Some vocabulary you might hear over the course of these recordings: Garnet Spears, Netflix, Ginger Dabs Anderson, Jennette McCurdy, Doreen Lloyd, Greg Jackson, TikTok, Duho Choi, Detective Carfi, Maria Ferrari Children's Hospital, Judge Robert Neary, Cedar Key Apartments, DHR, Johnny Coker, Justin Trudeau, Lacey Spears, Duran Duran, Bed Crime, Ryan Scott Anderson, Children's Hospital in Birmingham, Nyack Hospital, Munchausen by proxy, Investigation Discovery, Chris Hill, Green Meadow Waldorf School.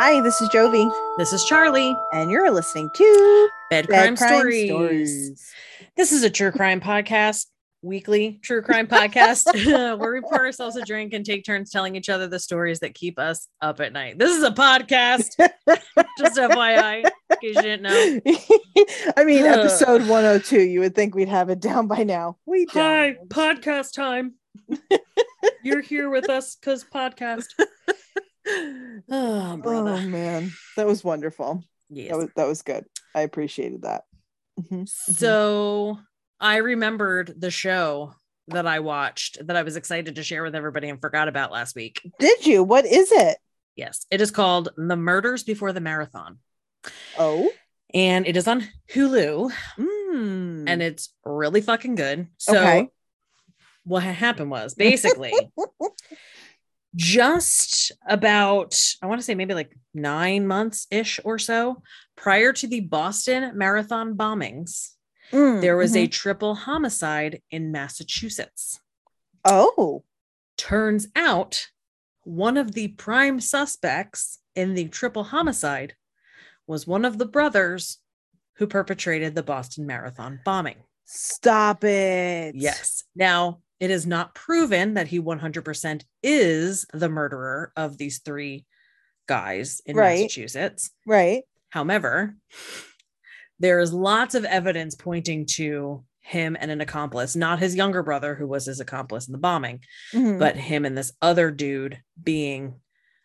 Hi, this is Jovi. This is Charlie. And you're listening to Bed Crime Stories. This is a true crime podcast, weekly true crime podcast, where we pour ourselves a drink and take turns telling each other the stories that keep us up at night. This is a podcast. Just FYI, in case you didn't know. I mean, episode 102, you would think we'd have it down by now. We don't. Hi, podcast time. You're here with us because podcast. Oh man, that was wonderful. Yes, that was good. I appreciated that. So I remembered the show that I watched that I was excited to share with everybody and forgot about last week. Did you? What is it? Yes, it is called The Murders Before the Marathon. Oh, and it is on Hulu, and it's really fucking good. So okay. What happened was basically. Just about, I want to say maybe like 9 months ish or so prior to the Boston Marathon bombings, there was a triple homicide in Massachusetts. Oh, turns out one of the prime suspects in the triple homicide was one of the brothers who perpetrated the Boston Marathon bombing. Stop it. Yes. Now, it is not proven that he 100% is the murderer of these three guys in Massachusetts. Right. However, there is lots of evidence pointing to him and an accomplice, not his younger brother, who was his accomplice in the bombing, but him and this other dude being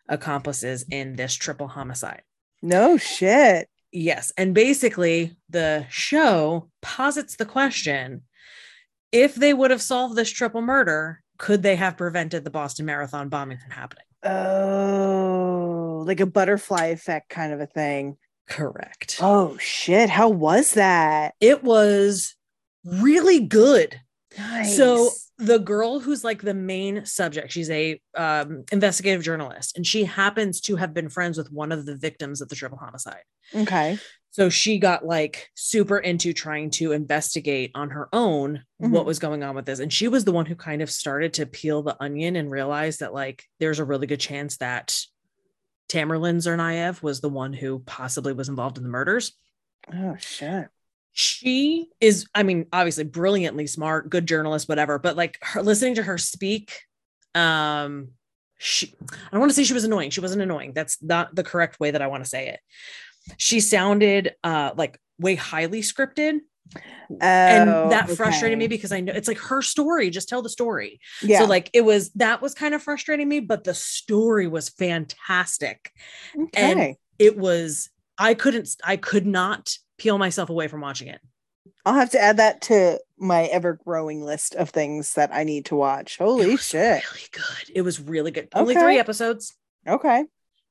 accomplices in this triple homicide. No shit. Yes. And basically, the show posits the question, if they would have solved this triple murder, could they have prevented the Boston Marathon bombing from happening? Oh, like a butterfly effect kind of a thing. Correct. Oh, shit. How was that? It was really good. Nice. So the girl who's like the main subject, she's a investigative journalist, and she happens to have been friends with one of the victims of the triple homicide. Okay. So she got like super into trying to investigate on her own what was going on with this. And she was the one who kind of started to peel the onion and realize that like, there's a really good chance that Tamerlan Tsarnaev was the one who possibly was involved in the murders. Oh shit. She is, I mean, obviously brilliantly smart, good journalist, whatever, but like her, listening to her speak, I don't want to say she was annoying. She wasn't annoying. That's not the correct way that I want to say it. She sounded like way highly scripted, and that frustrated me because I know it's like her story, just tell the story. Yeah. So like that was kind of frustrating me, but the story was fantastic. Okay. And it was, I could not peel myself away from watching it. I'll have to add that to my ever growing list of things that I need to watch. Holy shit. Really good. It was really good. Okay. Only 3 episodes. Okay.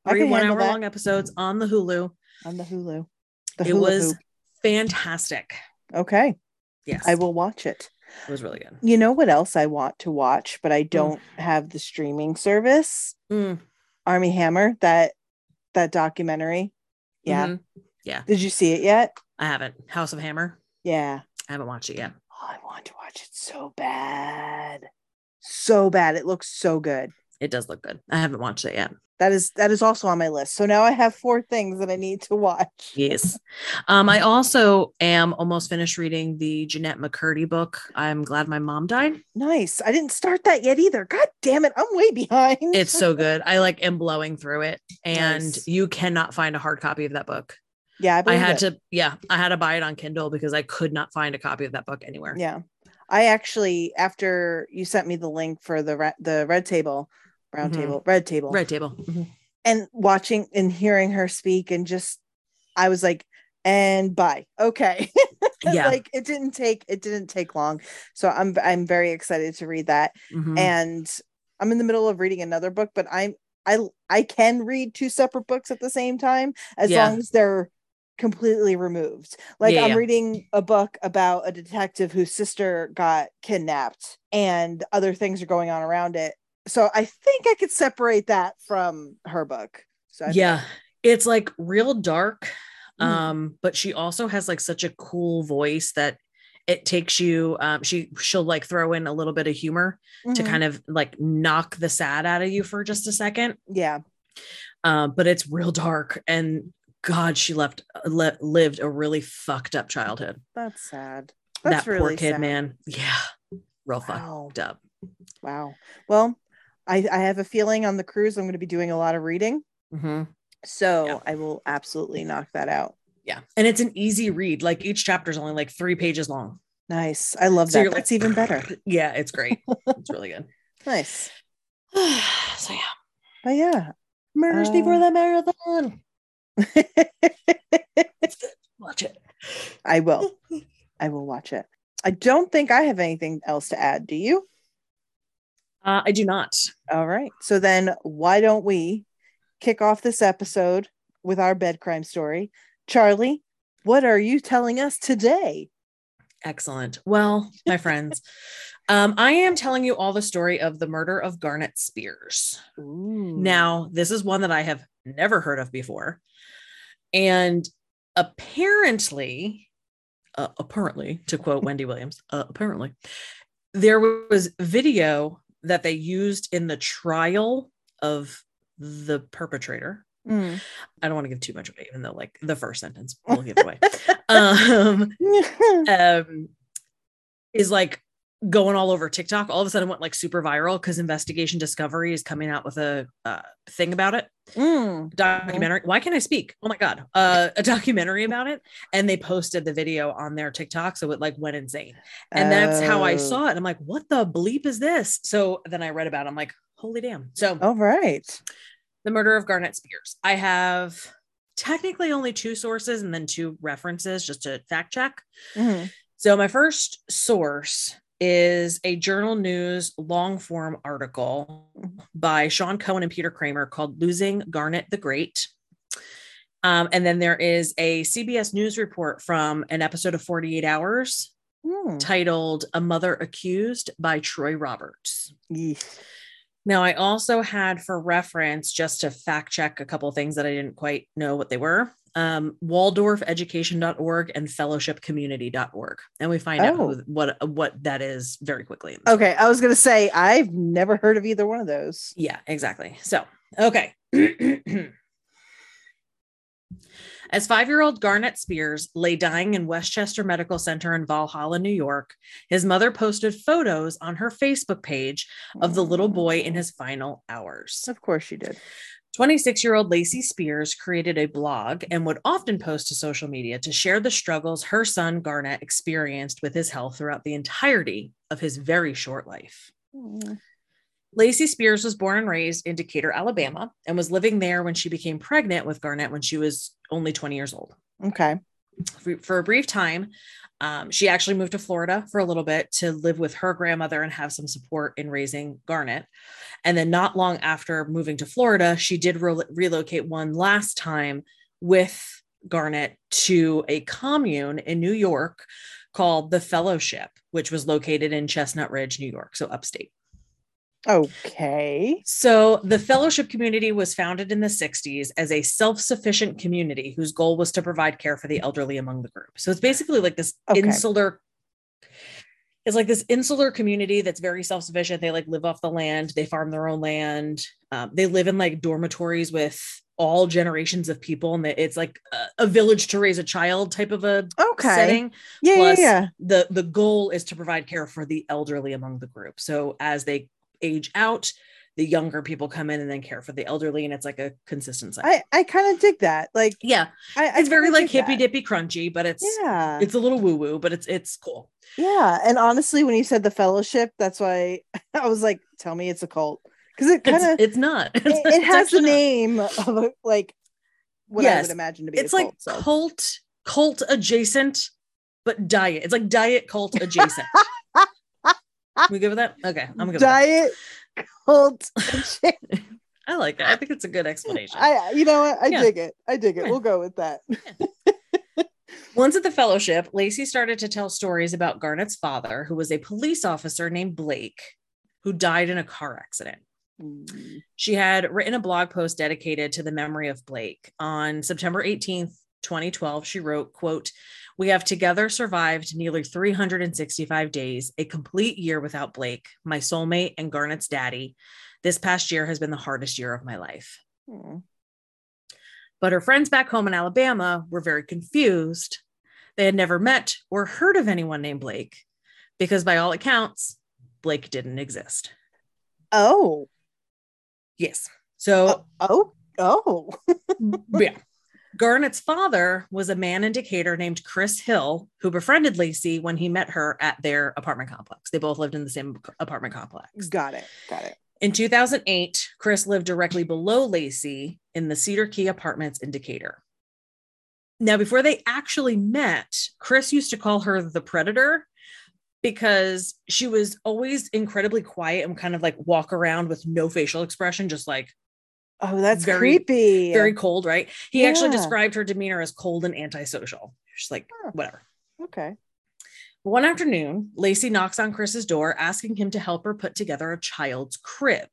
3 one-hour long episodes on the Hulu. It was fantastic. Okay. Yes. I will watch it. It was really good. You know what else I want to watch, but I don't have the streaming service? Armie Hammer, that documentary. Yeah. Mm-hmm. Yeah. Did you see it yet? I haven't. House of Hammer. Yeah. I haven't watched it yet. Oh, I want to watch it so bad. So bad. It looks so good. It does look good. I haven't watched it yet. That is also on my list. So now I have 4 things that I need to watch. Yes. I also am almost finished reading the Jennette McCurdy book, I'm Glad My Mom Died. Nice. I didn't start that yet either. God damn it. I'm way behind. It's so good. I like am blowing through it, and you cannot find a hard copy of that book. Yeah. I had to buy it on Kindle because I could not find a copy of that book anywhere. Yeah. I actually, after you sent me the link for the Red Table, Brown Table, Red Table. Mm-hmm. And watching and hearing her speak, and just, I was like, and bye. Okay. Yeah. Like it didn't take long. So I'm very excited to read that. Mm-hmm. And I'm in the middle of reading another book, but I can read 2 separate books at the same time as long as they're completely removed. Like I'm reading a book about a detective whose sister got kidnapped and other things are going on around it. So I think I could separate that from her book. So it's like real dark. But she also has like such a cool voice that it takes you, she'll like throw in a little bit of humor to kind of like knock the sad out of you for just a second. Yeah. But it's real dark, and God, she lived a really fucked up childhood. That's sad. That's that really poor kid, sad. Man. Yeah, real fucked up. Wow. Well, I have a feeling on the cruise I'm going to be doing a lot of reading. Mm-hmm. So yeah. I will absolutely knock that out. Yeah, and it's an easy read. Like each chapter is only like 3 pages long. Nice. I love that. That's even better. Yeah, it's great. It's really good. Nice. So yeah. But yeah. Murders Before the Marathon. Watch it. I will watch it. I don't think I have anything else to add. Do you? I do not. All right. So then why don't we kick off this episode with our bed crime story? Charlie, what are you telling us today? Excellent. Well, my friends, I am telling you all the story of the murder of Garnet Spears. Ooh. Now, this is one that I have never heard of before. And apparently, to quote Wendy Williams, apparently, there was video that they used in the trial of the perpetrator. Mm. I don't want to give too much away, even though like the first sentence will give away. Is like going all over TikTok. All of a sudden went like super viral because Investigation Discovery is coming out with a thing about it. Mm. Documentary. Why can't I speak? Oh my God. A documentary about it. And they posted the video on their TikTok. So it like went insane. And that's how I saw it. I'm like, what the bleep is this? So then I read about it. I'm like, holy damn. So all right. The murder of Garnet Spears. I have technically only 2 sources and then 2 references just to fact check. Mm-hmm. So my first source is a Journal News long form article by Sean Cohen and Peter Kramer called Losing Garnet the Great. And then there is a CBS News report from an episode of 48 Hours titled A Mother Accused by Troy Roberts. Yeesh. Now, I also had for reference, just to fact check a couple of things that I didn't quite know what they were, waldorfeducation.org and fellowshipcommunity.org. And we find out what that is very quickly. Okay. Story. I was going to say, I've never heard of either one of those. Yeah, exactly. So, okay. As 5-year-old Garnet Spears lay dying in Westchester Medical Center in Valhalla, New York, his mother posted photos on her Facebook page of the little boy in his final hours. Of course she did. 26-year-old Lacey Spears created a blog and would often post to social media to share the struggles her son Garnet experienced with his health throughout the entirety of his very short life. Mm. Lacey Spears was born and raised in Decatur, Alabama, and was living there when she became pregnant with Garnet when she was only 20 years old. Okay. For a brief time, she actually moved to Florida for a little bit to live with her grandmother and have some support in raising Garnet. And then not long after moving to Florida, she did relocate one last time with Garnet to a commune in New York called The Fellowship, which was located in Chestnut Ridge, New York, so upstate. Okay. So the fellowship community was founded in the 60s as a self-sufficient community whose goal was to provide care for the elderly among the group. So it's basically like this insular community that's very self-sufficient. They like live off the land. They farm their own land. They live in like dormitories with all generations of people. And it's like a village to raise a child type of a setting. Yeah, plus the goal is to provide care for the elderly among the group. So as they age out, the younger people come in and then care for the elderly, and it's like a consistent cycle. I kind of dig that. Like, yeah, it's very like hippy dippy crunchy, but it's a little woo woo, but it's cool. Yeah, and honestly, when you said the fellowship, that's why I was like, tell me it's a cult, because it kind of it's not. It has the name of like what I would imagine to be. It's a cult, like cult adjacent, but diet. It's like diet cult adjacent. We good with that? Okay, I'm good. Diet cult. I like that. I think it's a good explanation. I dig it. Right. We'll go with that. Yeah. Once at the fellowship, Lacey started to tell stories about Garnet's father, who was a police officer named Blake, who died in a car accident. Mm. She had written a blog post dedicated to the memory of Blake. On September 18th, 2012, she wrote, quote, "We have together survived nearly 365 days, a complete year without Blake, my soulmate and Garnet's daddy. This past year has been the hardest year of my life." Mm. But her friends back home in Alabama were very confused. They had never met or heard of anyone named Blake because, by all accounts, Blake didn't exist. Oh. Yes. So. Yeah. Garnet's father was a man in Decatur named Chris Hill, who befriended Lacey when he met her at their apartment complex. They both lived in the same apartment complex. Got it. In 2008, Chris lived directly below Lacey in the Cedar Key Apartments in Decatur. Now, before they actually met, Chris used to call her the Predator because she was always incredibly quiet and kind of like walk around with no facial expression, just like, oh, that's very creepy. Very cold, right? He actually described her demeanor as cold and antisocial. She's like, whatever. Okay. One afternoon, Lacey knocks on Chris's door, asking him to help her put together a child's crib.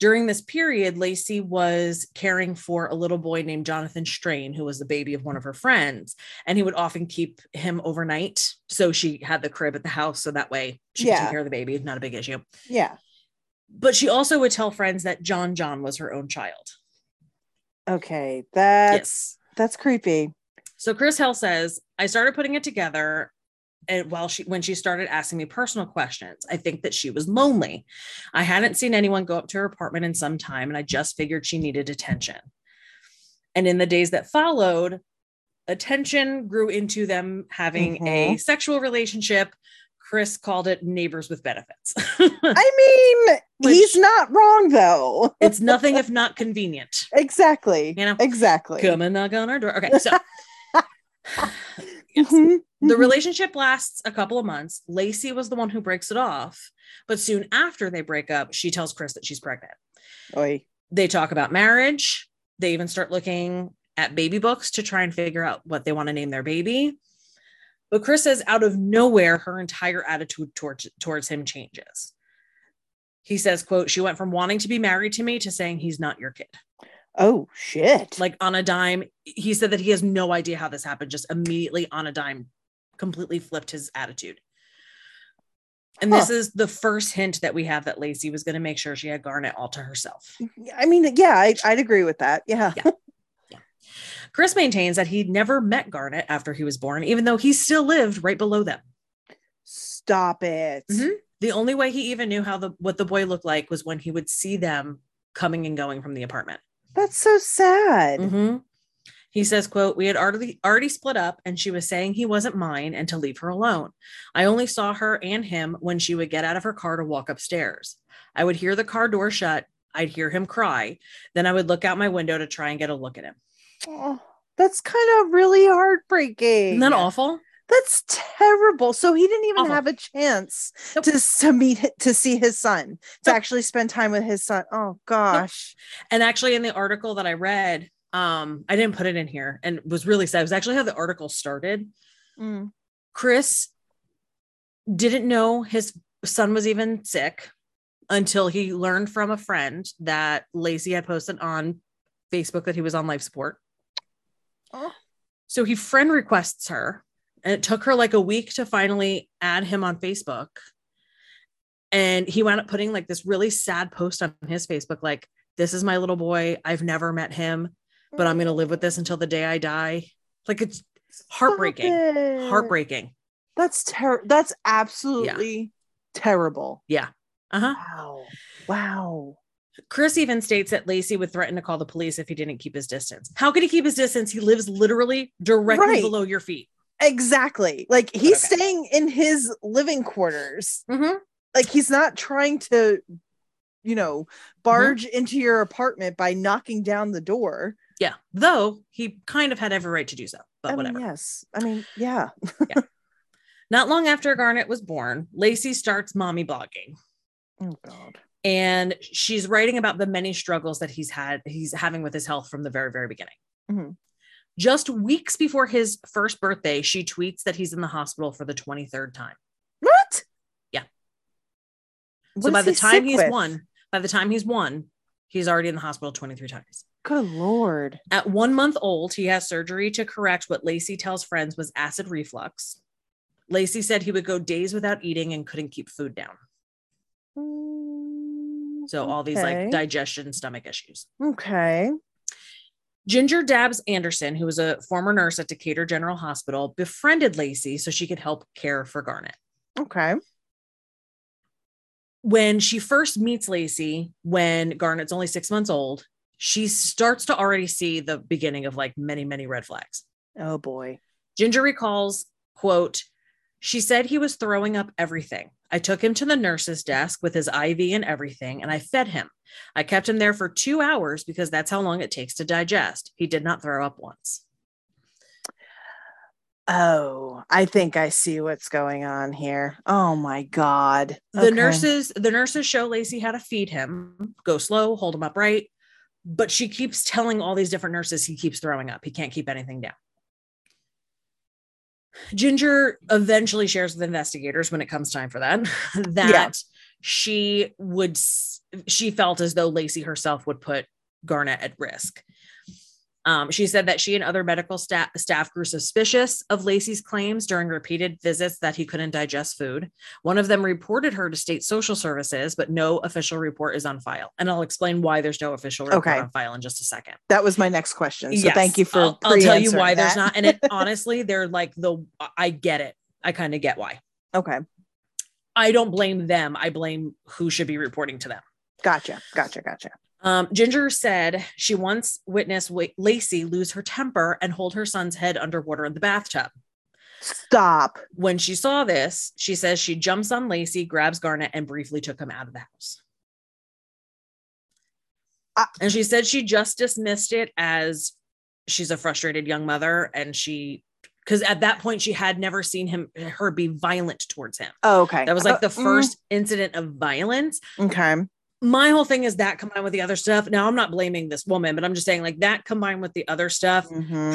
During this period, Lacey was caring for a little boy named Jonathan Strain, who was the baby of one of her friends, and he would often keep him overnight. So she had the crib at the house, so that way she could take care of the baby. Not a big issue. Yeah. But she also would tell friends that John was her own child. Okay, that's creepy. So Chris Hill says, I started putting it together, and when she started asking me personal questions, I think that she was lonely. I hadn't seen anyone go up to her apartment in some time, and I just figured she needed attention. And in the days that followed, attention grew into them having a sexual relationship. Chris called it neighbors with benefits. I mean, he's not wrong, though. It's nothing if not convenient. Exactly. You know? Exactly. Come and knock on our door. Okay, so the relationship lasts a couple of months. Lacey was the one who breaks it off. But soon after they break up, she tells Chris that she's pregnant. Oy. They talk about marriage. They even start looking at baby books to try and figure out what they want to name their baby. But Chris says out of nowhere, her entire attitude towards him changes. He says, quote, she went from wanting to be married to me to saying he's not your kid. Oh, shit. Like on a dime. He said that he has no idea how this happened. Just immediately on a dime, completely flipped his attitude. And this is the first hint that we have that Lacey was going to make sure she had Garnet all to herself. I mean, yeah, I'd agree with that. Yeah. Chris maintains that he never met Garnet after he was born, even though he still lived right below them. Stop it. Mm-hmm. The only way he even knew what the boy looked like was when he would see them coming and going from the apartment. That's so sad. Mm-hmm. He says, quote, we had already split up and she was saying he wasn't mine and to leave her alone. I only saw her and him when she would get out of her car to walk upstairs. I would hear the car door shut. I'd hear him cry. Then I would look out my window to try and get a look at him. Oh, that's kind of really heartbreaking. Isn't that awful? That's terrible. So he didn't even have a chance to see his son, to actually spend time with his son. Oh, gosh. And actually, in the article that I read, I didn't put it in here and it was really sad. It was actually how the article started. Mm. Chris didn't know his son was even sick until he learned from a friend that Lacey had posted on Facebook that he was on life support. So he friend requests her, and it took her like a week to finally add him on Facebook. And he wound up putting like this really sad post on his Facebook, like, this is my little boy. I've never met him, but I'm going to live with this until the day I die. Like, it's heartbreaking. Heartbreaking. That's terrible. That's absolutely terrible. Yeah. Uh-huh. Wow. Chris even states that Lacey would threaten to call the police if he didn't keep his distance. How could he keep his distance? He lives literally directly below your feet. Exactly. Like, he's staying in his living quarters. Mm-hmm. Like, he's not trying to, barge into your apartment by knocking down the door. Yeah. Though he kind of had every right to do so, but whatever. Yes. I mean, yeah. Yeah. Not long after Garnet was born, Lacey starts mommy blogging. Oh, God. And she's writing about the many struggles that he's having with his health from the very, very beginning. Mm-hmm. Just weeks before his first birthday, she tweets that he's in the hospital for the 23rd time. What? Yeah. What so by the time he's one, he's already in the hospital 23 times. Good Lord. At 1 month old, he has surgery to correct what Lacey tells friends was acid reflux. Lacey said he would go days without eating and couldn't keep food down. So all these like digestion, stomach issues. Okay. Ginger Dabs Anderson, who was a former nurse at Decatur General Hospital, befriended Lacey so she could help care for Garnet. Okay. When she first meets Lacey, when Garnet's only 6 months old, she starts to already see the beginning of like many, many red flags. Oh boy. Ginger recalls, quote, "She said he was throwing up everything. I took him to the nurse's desk with his IV and everything, and I fed him. I kept him there for 2 hours because that's how long it takes to digest. He did not throw up once." Oh, I think I see what's going on here. Oh my God. Okay. The nurses show Lacey how to feed him. Go slow, hold him upright. But she keeps telling all these different nurses he keeps throwing up. He can't keep anything down. Ginger eventually shares with investigators when it comes time for that yeah. she felt as though Lacey herself would put Garnet at risk. She said that she and other medical staff grew suspicious of Lacey's claims during repeated visits that he couldn't digest food. One of them reported her to state social services, but no official report is on file. And I'll explain why there's no official report on file in just a second. That was my next question. So yes, thank you for I'll tell you why there's not. And it, honestly, they're like I get it. I kind of get why. Okay. I don't blame them. I blame who should be reporting to them. Gotcha. Ginger said she once witnessed Lacey lose her temper and hold her son's head underwater in the bathtub. Stop. When she saw this, she says she jumps on Lacey, grabs Garnet, and briefly took him out of the house. And she said she just dismissed it as she's a frustrated young mother. And because at that point she had never seen her be violent towards him. Oh, okay. That was like the first incident of violence. Okay. My whole thing is that combined with the other stuff. Now, I'm not blaming this woman, but I'm just saying like that combined with the other stuff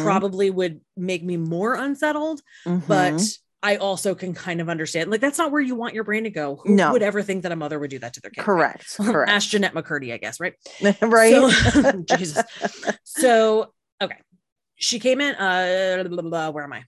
probably would make me more unsettled. Mm-hmm. But I also can kind of understand like that's not where you want your brain to go. Who would ever think that a mother would do that to their kid? Correct. Ask Jennette McCurdy, I guess. Right. Right. So, Jesus. So, okay. She came in. Where am I?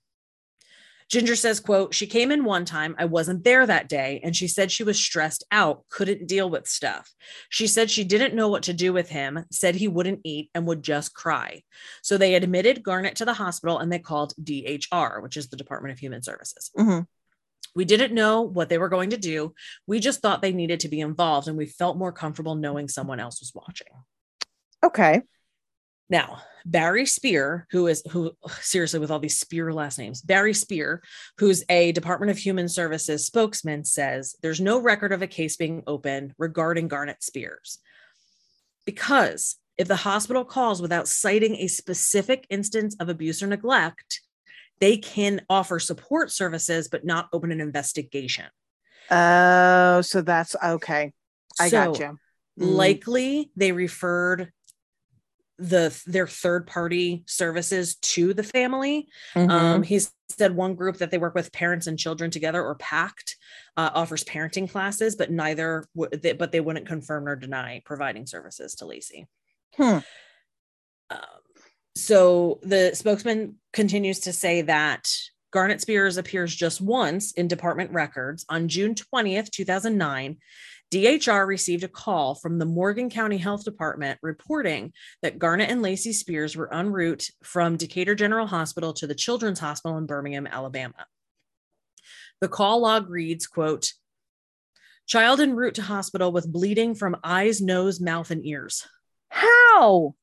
Ginger says, quote, "She came in one time. I wasn't there that day. And she said she was stressed out, couldn't deal with stuff. She said she didn't know what to do with him, said he wouldn't eat and would just cry. So they admitted Garnet to the hospital and they called DHR, which is the Department of Human Services. Mm-hmm. We didn't know what they were going to do. We just thought they needed to be involved and we felt more comfortable knowing someone else was watching." Okay. Now, Barry Spear, who's a Department of Human Services spokesman, says there's no record of a case being opened regarding Garnet Spears. Because if the hospital calls without citing a specific instance of abuse or neglect, they can offer support services, but not open an investigation. Oh, so that's okay. Gotcha. Likely they referred their third party services to the family. Mm-hmm. He said one group that they work with, Parents and Children Together, or PACT, offers parenting classes, but they wouldn't confirm or deny providing services to Lacey. So the spokesman continues to say that Garnet Spears appears just once in department records. On June 20th, 2009, DHR received a call from the Morgan County Health Department reporting that Garnet and Lacey Spears were en route from Decatur General Hospital to the Children's Hospital in Birmingham, Alabama. The call log reads, quote, "Child en route to hospital with bleeding from eyes, nose, mouth, and ears." How?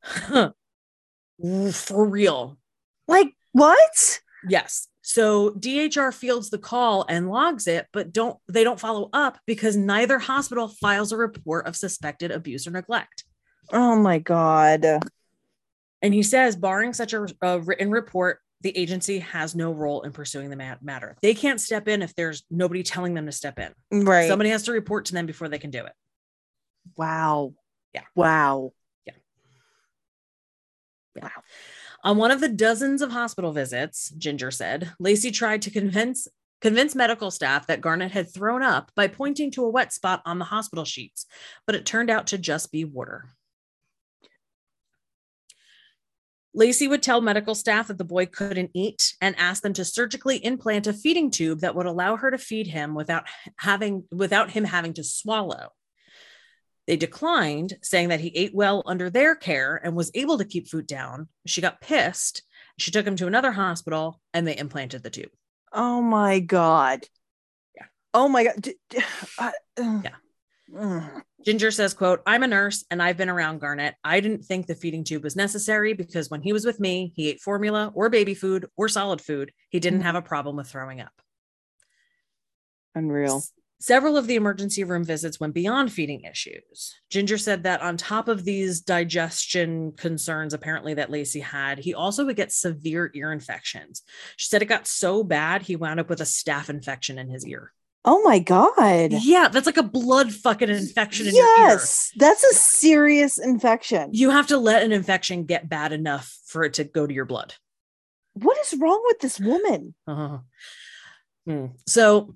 For real. Like what? Yes. So DHR fields the call and logs it, but they don't follow up because neither hospital files a report of suspected abuse or neglect. Oh my God. And he says, barring such a written report, the agency has no role in pursuing the matter. They can't step in if there's nobody telling them to step in. Right. Somebody has to report to them before they can do it. Wow. Yeah. Wow. Yeah. Wow. On one of the dozens of hospital visits, Ginger said, Lacey tried to convince medical staff that Garnet had thrown up by pointing to a wet spot on the hospital sheets, but it turned out to just be water. Lacey would tell medical staff that the boy couldn't eat and ask them to surgically implant a feeding tube that would allow her to feed him without him having to swallow. They declined, saying that he ate well under their care and was able to keep food down. She got pissed. She took him to another hospital and they implanted the tube. Oh my God. Yeah. Oh my God. Yeah. Ginger says, quote, I'm a nurse and I've been around Garnet. I didn't think the feeding tube was necessary because when he was with me, he ate formula or baby food or solid food. He didn't have a problem with throwing up. Unreal. Several of the emergency room visits went beyond feeding issues. Ginger said that on top of these digestion concerns, apparently that Lacey had, he also would get severe ear infections. She said it got so bad, he wound up with a staph infection in his ear. Oh my God. Yeah. That's like a blood fucking infection in your ear. Yes. That's a serious infection. You have to let an infection get bad enough for it to go to your blood. What is wrong with this woman? So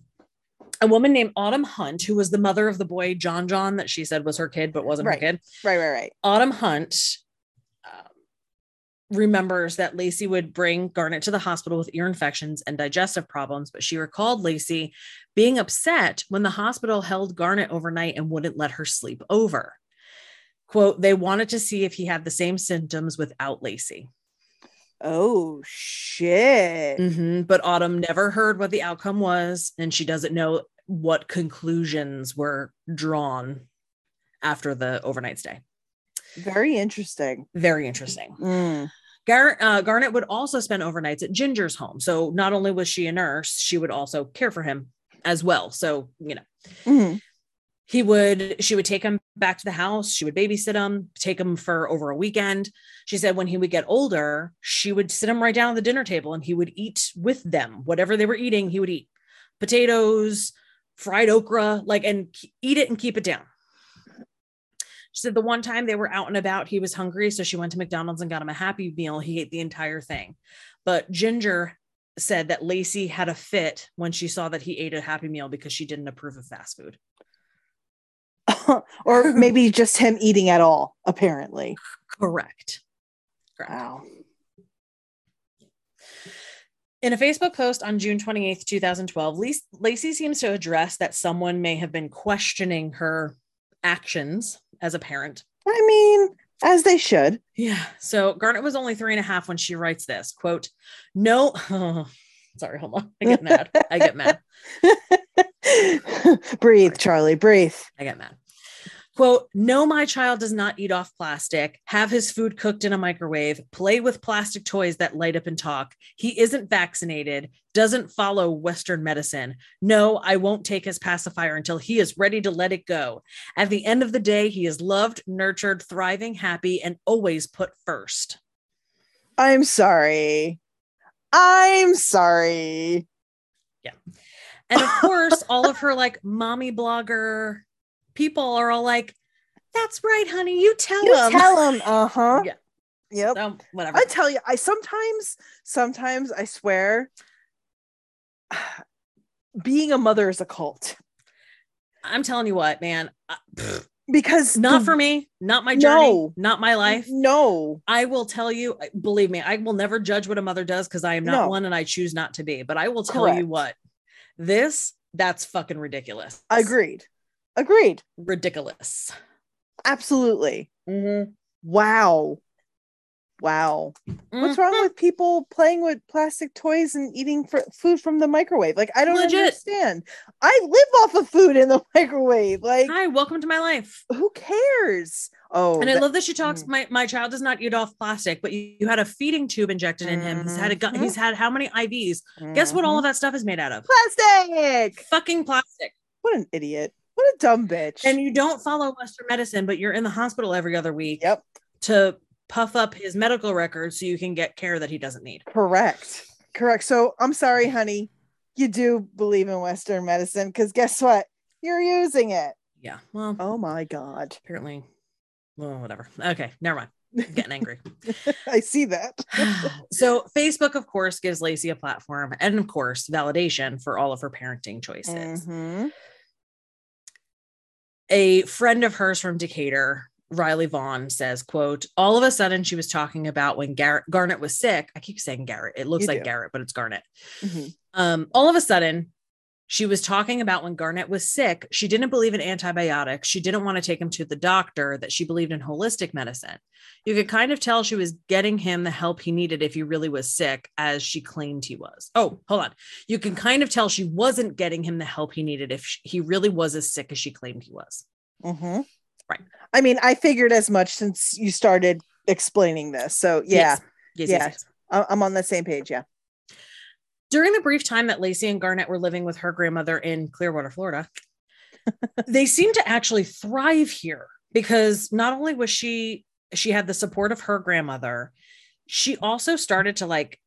a woman named Autumn Hunt, who was the mother of the boy, John, that she said was her kid, but wasn't her kid. Right. Autumn Hunt remembers that Lacey would bring Garnet to the hospital with ear infections and digestive problems, but she recalled Lacey being upset when the hospital held Garnet overnight and wouldn't let her sleep over. Quote, they wanted to see if he had the same symptoms without Lacey. Oh, shit. But Autumn never heard what the outcome was, and she doesn't know what conclusions were drawn after the overnight stay. Very interesting. Garnet would also spend overnights at Ginger's home. So not only was she a nurse, she would also care for him as well. So, you know, she would take him back to the house. She would babysit him, take him for over a weekend. She said when he would get older, she would sit him right down at the dinner table and he would eat with them. Whatever they were eating, he would eat potatoes, fried okra, and eat it and keep it down. She said the one time they were out and about, he was hungry. So she went to McDonald's and got him a Happy Meal. He ate the entire thing. But Ginger said that Lacey had a fit when she saw that he ate a Happy Meal because she didn't approve of fast food. Or maybe just him eating at all, apparently. Correct. Wow. In a Facebook post on June 28th, 2012, Lacey seems to address that someone may have been questioning her actions as a parent. I mean, as they should. Yeah. So Garnet was only 3.5 when she writes this, quote, no. Oh, sorry. Hold on. I get mad. Breathe, Charlie, breathe. I get mad. Quote, no, my child does not eat off plastic, have his food cooked in a microwave, play with plastic toys that light up and talk. He isn't vaccinated, doesn't follow Western medicine. No, I won't take his pacifier until he is ready to let it go. At the end of the day, he is loved, nurtured, thriving, happy, and always put first. I'm sorry. Yeah. And of course, all of her mommy blogger people are all like, that's right, honey. You tell him. Uh-huh. Yeah. Yep. So, whatever. I tell you, I sometimes I swear being a mother is a cult. I'm telling you what, man, because not for me, not my journey, not my life. No, I will tell you, believe me, I will never judge what a mother does. Cause I am not one and I choose not to be, but I will tell you what, that's fucking ridiculous. Agreed. Ridiculous. Absolutely. Wow. What's wrong with people playing with plastic toys and eating food from the microwave? I don't understand. I live off of food in the microwave. Hi, welcome to my life. Who cares? Oh, and I love that she talks. My child does not eat off plastic, but you had a feeding tube injected in him. He's had a gun. He's had how many IVs? Guess what? All of that stuff is made out of plastic. Fucking plastic. What an idiot. What a dumb bitch. And you don't follow Western medicine, but you're in the hospital every other week. Yep. To puff up his medical record so you can get care that he doesn't need. Correct. So I'm sorry, honey. You do believe in Western medicine because guess what? You're using it. Yeah. Well, oh my God. Apparently. Well, whatever. Okay. Never mind. I'm getting angry. I see that. So Facebook, of course, gives Lacey a platform and of course, validation for all of her parenting choices. A friend of hers from Decatur, Riley Vaughn, says, quote, all of a sudden she was talking about when Garnet was sick. I keep saying Garrett. It looks like Garrett, but it's Garnet. All of a sudden She was talking about when Garnet was sick, she didn't believe in antibiotics. She didn't want to take him to the doctor, that she believed in holistic medicine. You could kind of tell she was getting him the help he needed if he really was sick, as she claimed he was. Oh, hold on. You can kind of tell she wasn't getting him the help he needed if he really was as sick as she claimed he was. Mm-hmm. Right. I mean, I figured as much since you started explaining this. So yeah. Yes. I'm on the same page. Yeah. During the brief time that Lacey and Garnet were living with her grandmother in Clearwater, Florida, they seemed to actually thrive here, because not only was she had the support of her grandmother, she also started to like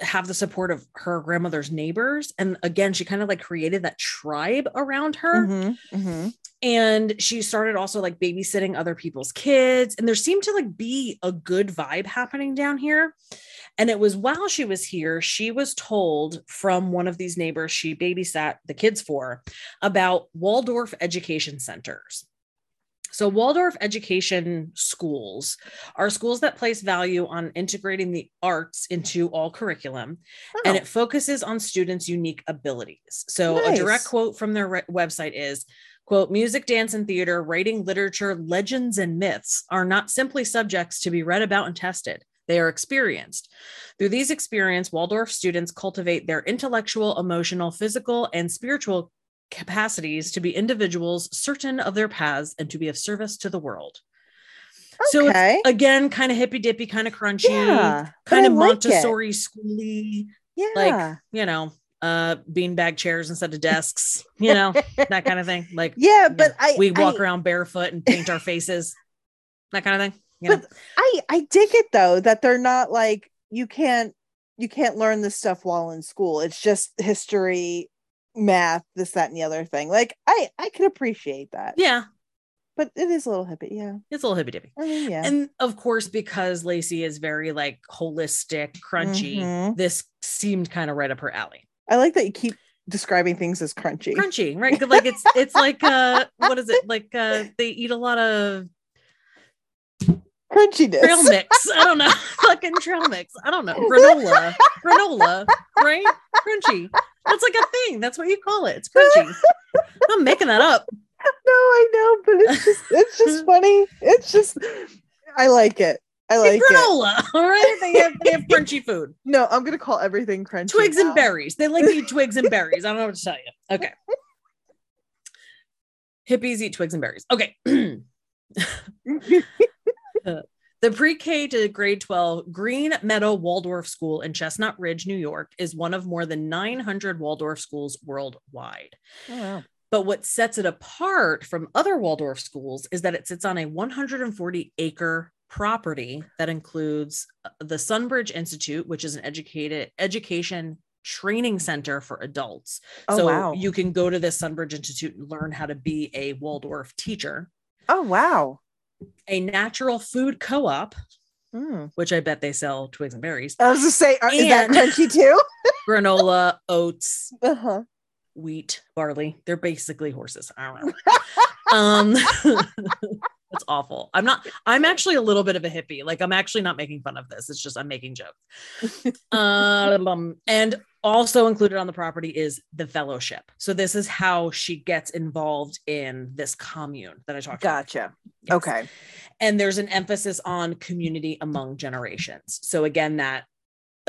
have the support of her grandmother's neighbors. And again, she kind of like created that tribe around her. Mm-hmm, mm-hmm. And she started also like babysitting other people's kids. And there seemed to like be a good vibe happening down here. And it was while she was here, she was told from one of these neighbors she babysat the kids for about Waldorf education centers. So Waldorf education schools are schools that place value on integrating the arts into all curriculum, and it focuses on students' unique abilities. So a direct quote from their website is, quote, "Music, dance, and theater, writing, literature, legends, and myths are not simply subjects to be read about and tested. They are experienced. Through these experiences, Waldorf students cultivate their intellectual, emotional, physical, and spiritual capacities to be individuals certain of their paths and to be of service to the world." Okay. So it's, again, kind of hippy dippy, kind of crunchy, kind of Montessori schooly, like, you know, beanbag chairs instead of desks, you know, that kind of thing. Like, yeah, but you know, we walk around barefoot and paint our faces, that kind of thing. You know? But I dig it though, that they're not like, you can't learn this stuff while in school. It's just history, math, this, that, and the other thing. Like I could appreciate that. Yeah. But it is a little hippie. Yeah. It's a little hippie dippy. I mean, yeah. And of course, because Lacey is very like holistic, crunchy, this seemed kind of right up her alley. I like that you keep describing things as crunchy. Crunchy, right? Like it's like what is it? Like they eat a lot of crunchiness. Trail mix. I don't know. Fucking trail mix. I don't know. Granola. Granola, right? Crunchy. That's like a thing. That's what you call it. It's crunchy. I'm making that up. No, I know, but it's just funny. It's just, I like it. I like granola. It. All right. They have crunchy food. No, I'm going to call everything crunchy. Twigs and berries. They like to eat twigs and berries. I don't know what to tell you. Okay. Hippies eat twigs and berries. Okay. The pre-K to grade 12 Green Meadow Waldorf School in Chestnut Ridge, New York is one of more than 900 Waldorf schools worldwide. Oh, wow. But what sets it apart from other Waldorf schools is that it sits on a 140-acre property that includes the Sunbridge Institute, which is an education training center for adults. Oh, so wow. You can go to this Sunbridge Institute and learn how to be a Waldorf teacher. Oh, wow. A natural food co-op, which I bet they sell twigs and berries. I was going to say, is that crunchy too? Granola, oats, wheat, barley. They're basically horses. I don't know. That's awful. I'm actually a little bit of a hippie. Like I'm actually not making fun of this. It's just, I'm making jokes. And also included on the property is the fellowship. So this is how she gets involved in this commune that I talked about. Gotcha. Yes. Okay. And there's an emphasis on community among generations. So again, that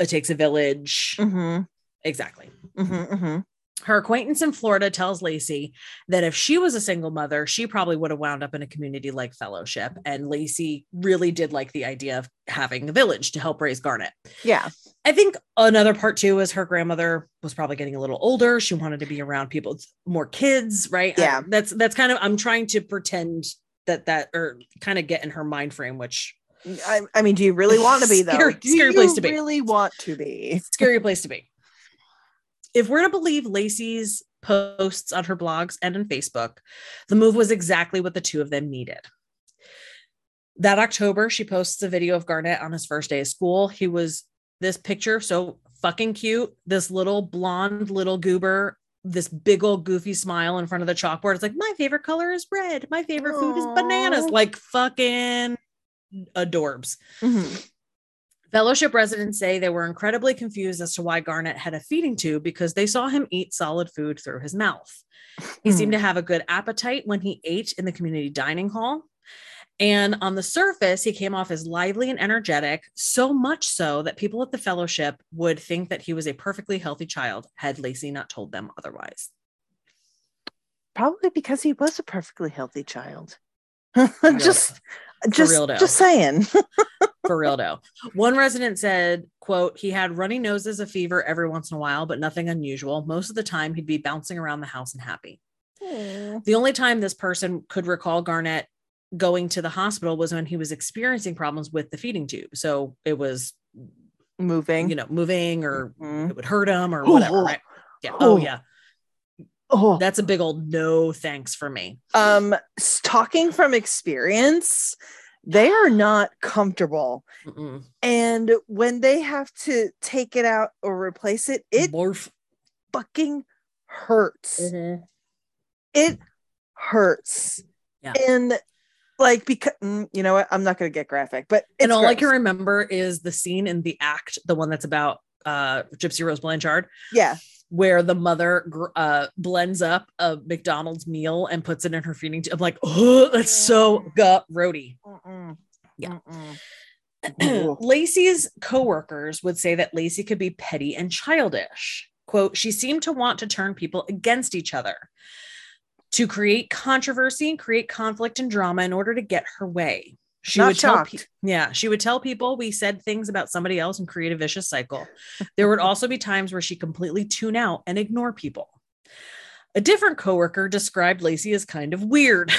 it takes a village. Mm-hmm. Exactly. Mm-hmm, mm-hmm. Her acquaintance in Florida tells Lacey that if she was a single mother, she probably would have wound up in a community like fellowship. And Lacey really did like the idea of having a village to help raise Garnet. Yeah. I think another part too is her grandmother was probably getting a little older. She wanted to be around people, more kids, right? Yeah. That's kind of, I'm trying to pretend that or kind of get in her mind frame, which I mean, do you really want to be though? Scary place to be. Do you really want to be? Scary place to be. If we're to believe Lacey's posts on her blogs and on Facebook, the move was exactly what the two of them needed. That October, she posts a video of Garnet on his first day of school. He was this picture, so fucking cute. This little blonde, little goober, this big old goofy smile in front of the chalkboard. It's like, my favorite color is red. My favorite food is bananas. Like fucking adorbs. Mm-hmm. Fellowship residents say they were incredibly confused as to why Garnet had a feeding tube because they saw him eat solid food through his mouth. He seemed to have a good appetite when he ate in the community dining hall. And on the surface, he came off as lively and energetic, so much so that people at the fellowship would think that he was a perfectly healthy child had Lacey not told them otherwise. Probably because he was a perfectly healthy child. Just saying. For real though. One resident said, quote, he had runny noses, a fever every once in a while, but nothing unusual. Most of the time he'd be bouncing around the house and happy. Aww. The only time this person could recall Garnet going to the hospital was when he was experiencing problems with the feeding tube. So it was moving or it would hurt him or whatever. Right? Yeah. Oh yeah. Oh, that's a big old no thanks for me. Talking from experience, they are not comfortable. Mm-mm. And when they have to take it out or replace it, it fucking hurts. Mm-hmm. It hurts. Yeah. And like, because you know what, I'm not going to get graphic, but it's and all gross. I can remember is the scene in The Act, the one that's about Gypsy Rose Blanchard. Yeah. Where the mother blends up a McDonald's meal and puts it in her feeding tube. I'm like, oh, that's so grody. Yeah. Lacey's coworkers would say that Lacey could be petty and childish. Quote, she seemed to want to turn people against each other, to create controversy and create conflict and drama in order to get her way. She would tell people we said things about somebody else and create a vicious cycle. There would also be times where she completely tune out and ignore people. A different coworker described Lacey as kind of weird.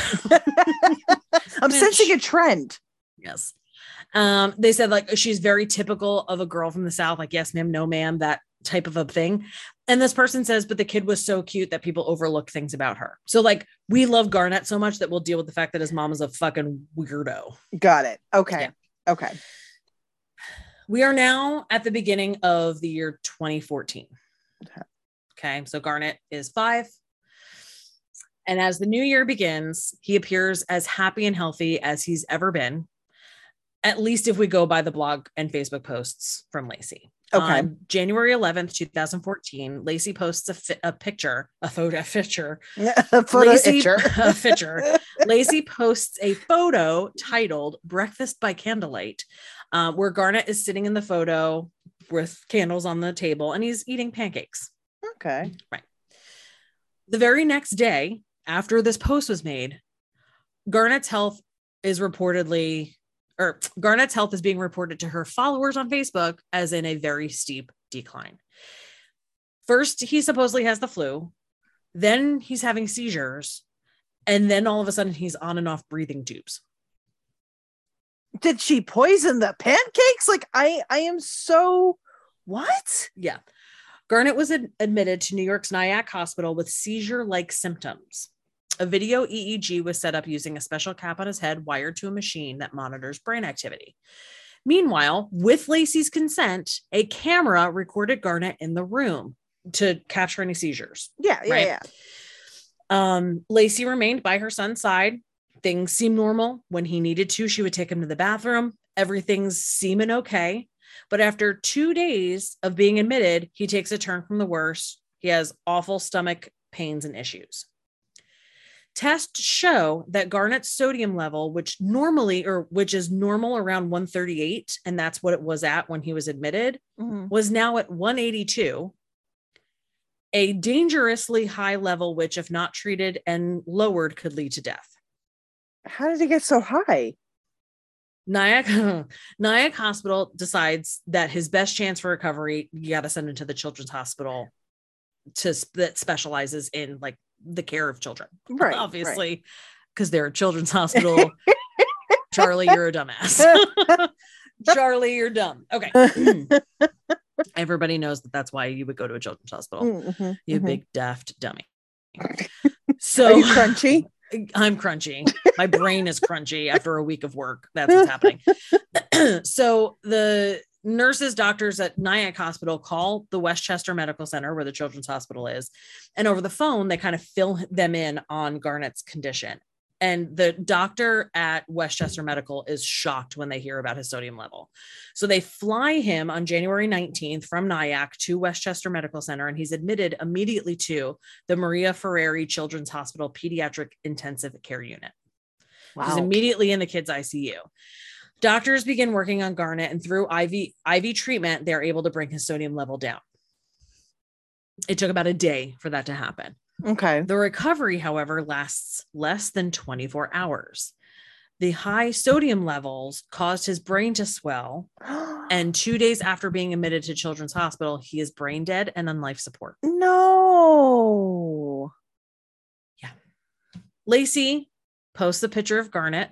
I'm sensing a trend. Yes. They said like, she's very typical of a girl from the South. Like, yes, ma'am, no, ma'am, that type of a thing. And this person says, but the kid was so cute that people overlook things about her. So like, we love Garnet so much that we'll deal with the fact that his mom is a fucking weirdo. Got it. Okay. Yeah. Okay. We are now at the beginning of the year 2014. Okay. So Garnet is 5. And as the new year begins, he appears as happy and healthy as he's ever been. At least if we go by the blog and Facebook posts from Lacey. Okay. On January 11th, 2014, Lacey posts a photo. Lacey posts a photo titled Breakfast by Candlelight, where Garnet is sitting in the photo with candles on the table and he's eating pancakes. Okay. Right. The very next day after this post was made, Garnet's health is being reported to her followers on Facebook as in a very steep decline. First, he supposedly has the flu. Then he's having seizures. And then all of a sudden he's on and off breathing tubes. Did she poison the pancakes? Like I am so what? Yeah. Garnet was admitted to New York's Nyack Hospital with seizure-like symptoms. A video EEG was set up using a special cap on his head wired to a machine that monitors brain activity. Meanwhile, with Lacey's consent, a camera recorded Garnet in the room to capture any seizures. Yeah. Lacey remained by her son's side. Things seemed normal. When he needed to, she would take him to the bathroom. Everything's seeming okay. But after 2 days of being admitted, he takes a turn from the worse. He has awful stomach pains and issues. Tests show that Garnet's sodium level, which is normal around 138, and that's what it was at when he was admitted, was now at 182, a dangerously high level, which if not treated and lowered could lead to death. How did it get so high? Nyack Hospital decides that his best chance for recovery, you got to send him to the Children's Hospital that specializes in like the care of children, right? Obviously, because they're a children's hospital. Charlie, you're a dumbass. Charlie, you're dumb. Okay. Everybody knows that's why you would go to a children's hospital. Big daft dummy. So are you crunchy? I'm crunchy. My brain is crunchy after a week of work. That's what's happening. So the nurses, doctors at Nyack Hospital call the Westchester Medical Center where the Children's Hospital is. And over the phone, they kind of fill them in on Garnet's condition. And the doctor at Westchester Medical is shocked when they hear about his sodium level. So they fly him on January 19th from Nyack to Westchester Medical Center, and he's admitted immediately to the Maria Ferrari Children's Hospital Pediatric Intensive Care Unit. Wow. He's immediately in the kids' ICU. Doctors begin working on Garnet, and through IV treatment, they're able to bring his sodium level down. It took about a day for that to happen. Okay. The recovery, however, lasts less than 24 hours. The high sodium levels caused his brain to swell. And 2 days after being admitted to Children's Hospital, he is brain dead and on life support. No. Yeah. Lacey posts the picture of Garnet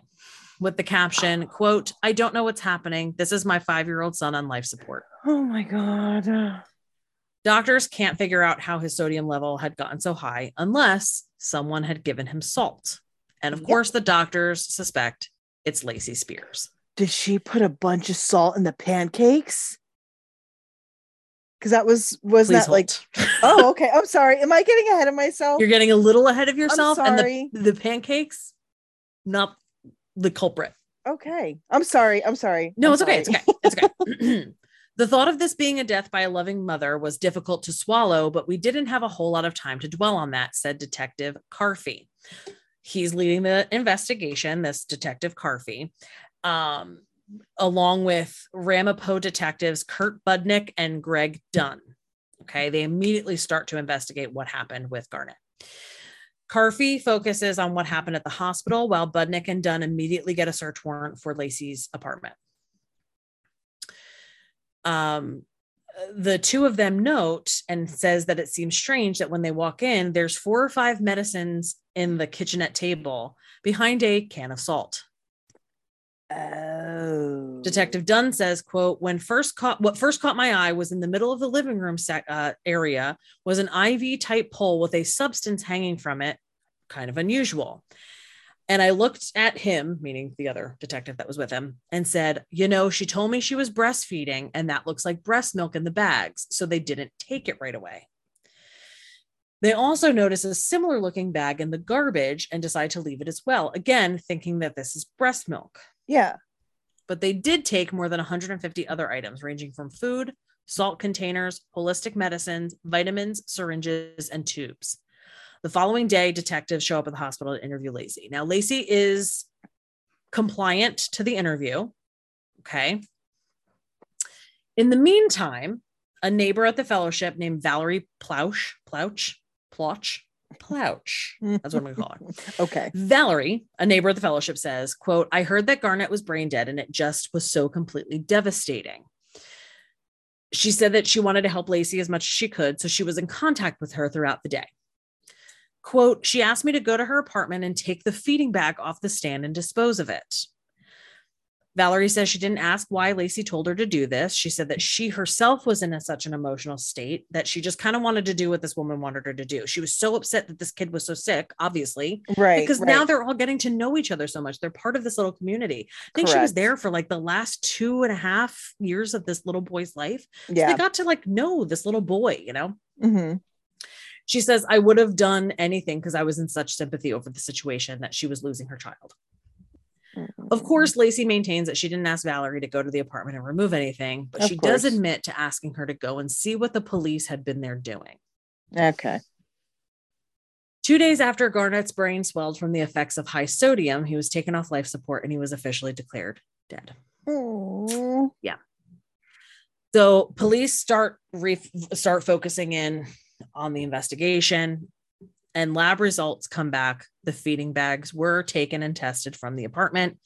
with the caption, quote, "I don't know what's happening. This is my 5-year-old son on life support." Oh my God. Doctors can't figure out how his sodium level had gotten so high unless someone had given him salt. And of course, the doctors suspect it's Lacey Spears. Did she put a bunch of salt in the pancakes? Because that was that like, oh, okay. I'm sorry. Am I getting ahead of myself? You're getting a little ahead of yourself. I'm sorry. And the pancakes, not the culprit. Okay. I'm sorry. No, it's okay. It's okay. The thought of this being a death by a loving mother was difficult to swallow, but we didn't have a whole lot of time to dwell on that, said Detective Carfi. He's leading the investigation, this Detective Carfi, along with Ramapo detectives Kurt Budnick and Greg Dunn. Okay, they immediately start to investigate what happened with Garnet. Carfi focuses on what happened at the hospital, while Budnick and Dunn immediately get a search warrant for Lacey's apartment. The two of them note and says that it seems strange that when they walk in, there's 4 or 5 medicines in the kitchenette table behind a can of salt. Oh. Detective Dunn says, quote, what first caught my eye was in the middle of the living room area was an IV type pole with a substance hanging from it. Kind of unusual. And I looked at him, meaning the other detective that was with him, and said, you know, she told me she was breastfeeding and that looks like breast milk in the bags. So they didn't take it right away. They also notice a similar looking bag in the garbage and decide to leave it as well. Again, thinking that this is breast milk. Yeah. But they did take more than 150 other items ranging from food, salt containers, holistic medicines, vitamins, syringes, and tubes. The following day, detectives show up at the hospital to interview Lacey. Now, Lacey is compliant to the interview. Okay. In the meantime, a neighbor at the fellowship named Valerie Plouch. That's what I'm going to call her. Okay. Valerie, a neighbor at the fellowship, says, quote, "I heard that Garnet was brain dead and it just was so completely devastating." She said that she wanted to help Lacey as much as she could, so she was in contact with her throughout the day. Quote, "She asked me to go to her apartment and take the feeding bag off the stand and dispose of it." Valerie says she didn't ask why Lacey told her to do this. She said that she herself was in such an emotional state that she just kind of wanted to do what this woman wanted her to do. She was so upset that this kid was so sick, obviously. Right. Because now they're all getting to know each other so much. They're part of this little community. I think Correct. She was there for like the last 2.5 years of this little boy's life. Yeah. So they got to like know this little boy, you know? Mm-hmm. She says, "I would have done anything because I was in such sympathy over the situation that she was losing her child." Of course, Lacey maintains that she didn't ask Valerie to go to the apartment and remove anything, but she does admit to asking her to go and see what the police had been there doing. Okay. 2 days after Garnett's brain swelled from the effects of high sodium, he was taken off life support and he was officially declared dead. Aww. Yeah. So police start focusing in on the investigation, and lab results come back. The feeding bags were taken and tested from the apartment,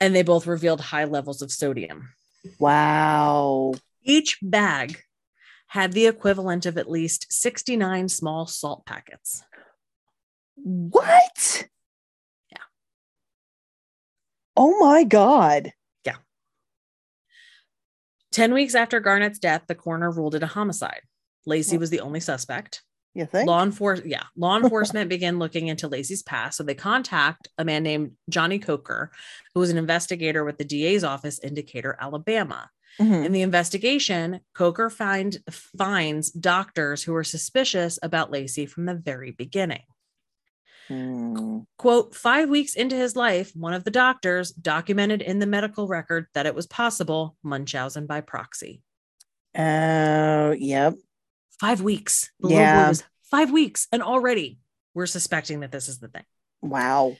and they both revealed high levels of sodium. Wow. Each bag had the equivalent of at least 69 small salt packets. What? Yeah. Oh my God. Yeah. 10 weeks after Garnett's death, the coroner ruled it a homicide. Lacey was the only suspect. You think? Law enforcement began looking into Lacey's past. So they contact a man named Johnny Coker, who was an investigator with the DA's office in Decatur, Alabama. Mm-hmm. In the investigation, Coker finds doctors who were suspicious about Lacey from the very beginning. Quote, 5 weeks into his life, one of the doctors documented in the medical record that it was possible Munchausen by proxy. Oh, yep. 5 weeks. The little boy was 5 weeks. And already we're suspecting that this is the thing. Wow.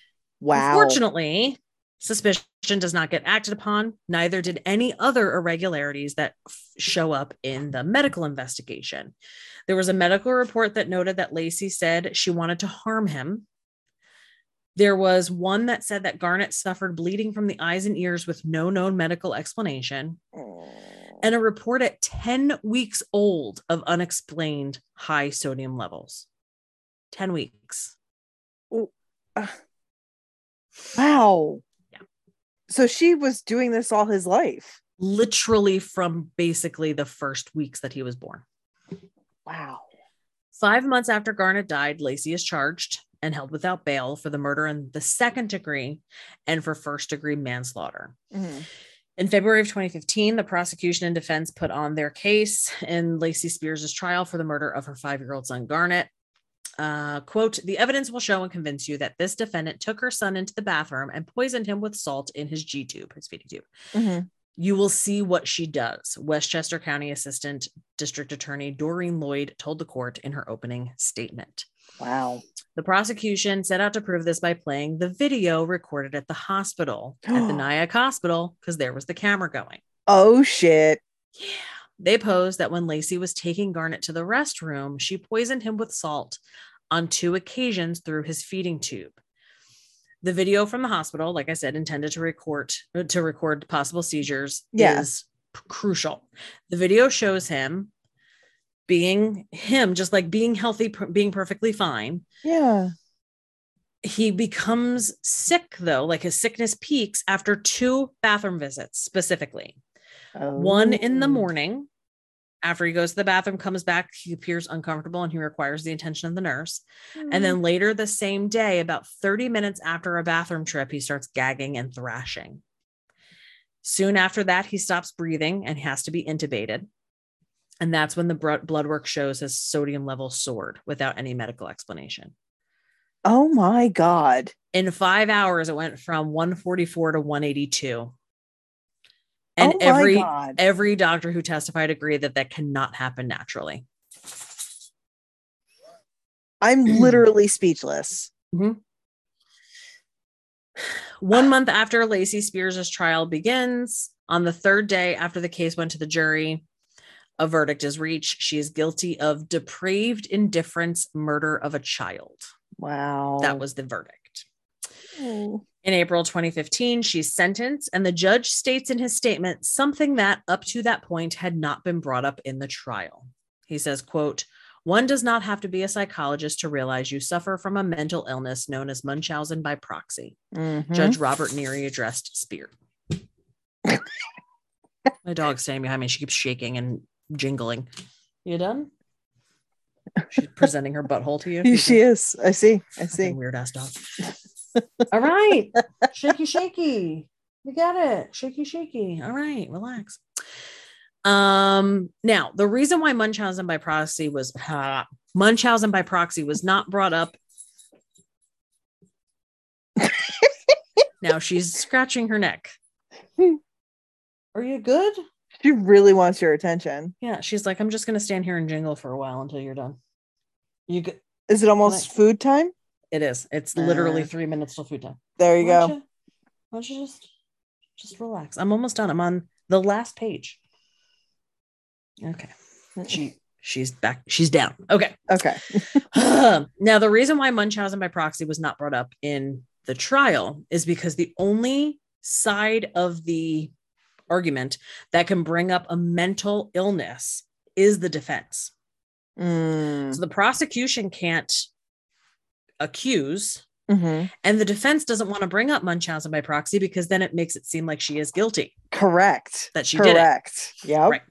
Unfortunately, suspicion does not get acted upon. Neither did any other irregularities that show up in the medical investigation. There was a medical report that noted that Lacey said she wanted to harm him. There was one that said that Garnet suffered bleeding from the eyes and ears with no known medical explanation. And a report at 10 weeks old of unexplained high sodium levels. 10 weeks. Wow. Yeah. So she was doing this all his life. Literally from basically the first weeks that he was born. Wow. 5 months after Garnet died, Lacey is charged and held without bail for the murder in the second degree and for first degree manslaughter. Mm-hmm. In February of 2015, the prosecution and defense put on their case in Lacey Spears' trial for the murder of her 5-year-old son, Garnet. Quote, the evidence will show and convince you that this defendant took her son into the bathroom and poisoned him with salt in his G tube, his feeding tube. Mm-hmm. You will see what she does. Westchester County Assistant District Attorney Doreen Lloyd told the court in her opening statement. Wow. The prosecution set out to prove this by playing the video recorded at the hospital, at the Nyack Hospital, because there was the camera going. Oh, shit. Yeah. They posed that when Lacey was taking Garnet to the restroom, she poisoned him with salt on 2 occasions through his feeding tube. The video from the hospital, like I said, intended to record possible seizures, is crucial. The video shows him being healthy, being perfectly fine. Yeah. He becomes sick though. Like his sickness peaks after 2 bathroom visits specifically. One in the morning after he goes to the bathroom, comes back, he appears uncomfortable and he requires the attention of the nurse. And then later the same day, about 30 minutes after a bathroom trip, he starts gagging and thrashing. Soon after that, he stops breathing and has to be intubated. And that's when the blood work shows his sodium level soared without any medical explanation. Oh my God. In 5 hours, it went from 144 to 182. And every doctor who testified agreed that cannot happen naturally. I'm literally speechless. Mm-hmm. 1 month after Lacey Spears' trial begins, on the 3rd day after the case went to the jury, a verdict is reached. She is guilty of depraved indifference, murder of a child. Wow. That was the verdict. Oh. In April 2015, she's sentenced, and the judge states in his statement something that up to that point had not been brought up in the trial. He says, quote, one does not have to be a psychologist to realize you suffer from a mental illness known as Munchausen by proxy. Mm-hmm. Judge Robert Neary addressed Spear. My dog's standing behind me. She keeps shaking and jingling. You done? She's presenting her butthole to you. She is. I see. Weird ass dog. All right. Shaky. We got it. Shaky. All right. Relax. Now, the reason why Munchausen by proxy was not brought up. Now she's scratching her neck. Are you good? She really wants your attention. Yeah. She's like, I'm just going to stand here and jingle for a while until you're done. You good? Is it almost food time? It is. It's literally 3 minutes till food time. There you go. Why don't you just relax? I'm almost done. I'm on the last page. Okay. She's back. She's down. Okay. Now, the reason why Munchausen by proxy was not brought up in the trial is because the only side of the argument that can bring up a mental illness is the defense. So the prosecution can't accuse, and the defense doesn't want to bring up Munchausen by proxy because then it makes it seem like she is guilty. Correct. That she did it. Correct. Yep. Right.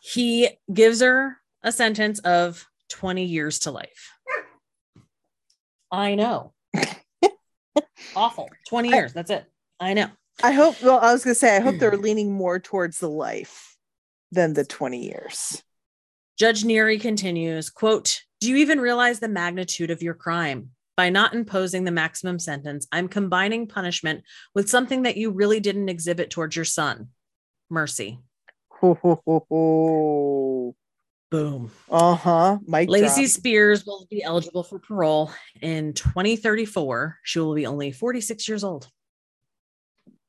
He gives her a sentence of 20 years to life. I know. Awful. 20 years. That's it. I know. I hope they're leaning more towards the life than the 20 years. Judge Neary continues, quote, Do you even realize the magnitude of your crime? By not imposing the maximum sentence, I'm combining punishment with something that you really didn't exhibit towards your son. Mercy. Ho, ho, ho, ho. Boom. Uh-huh. Mic Lacey drop. Spears will be eligible for parole in 2034. She will be only 46 years old.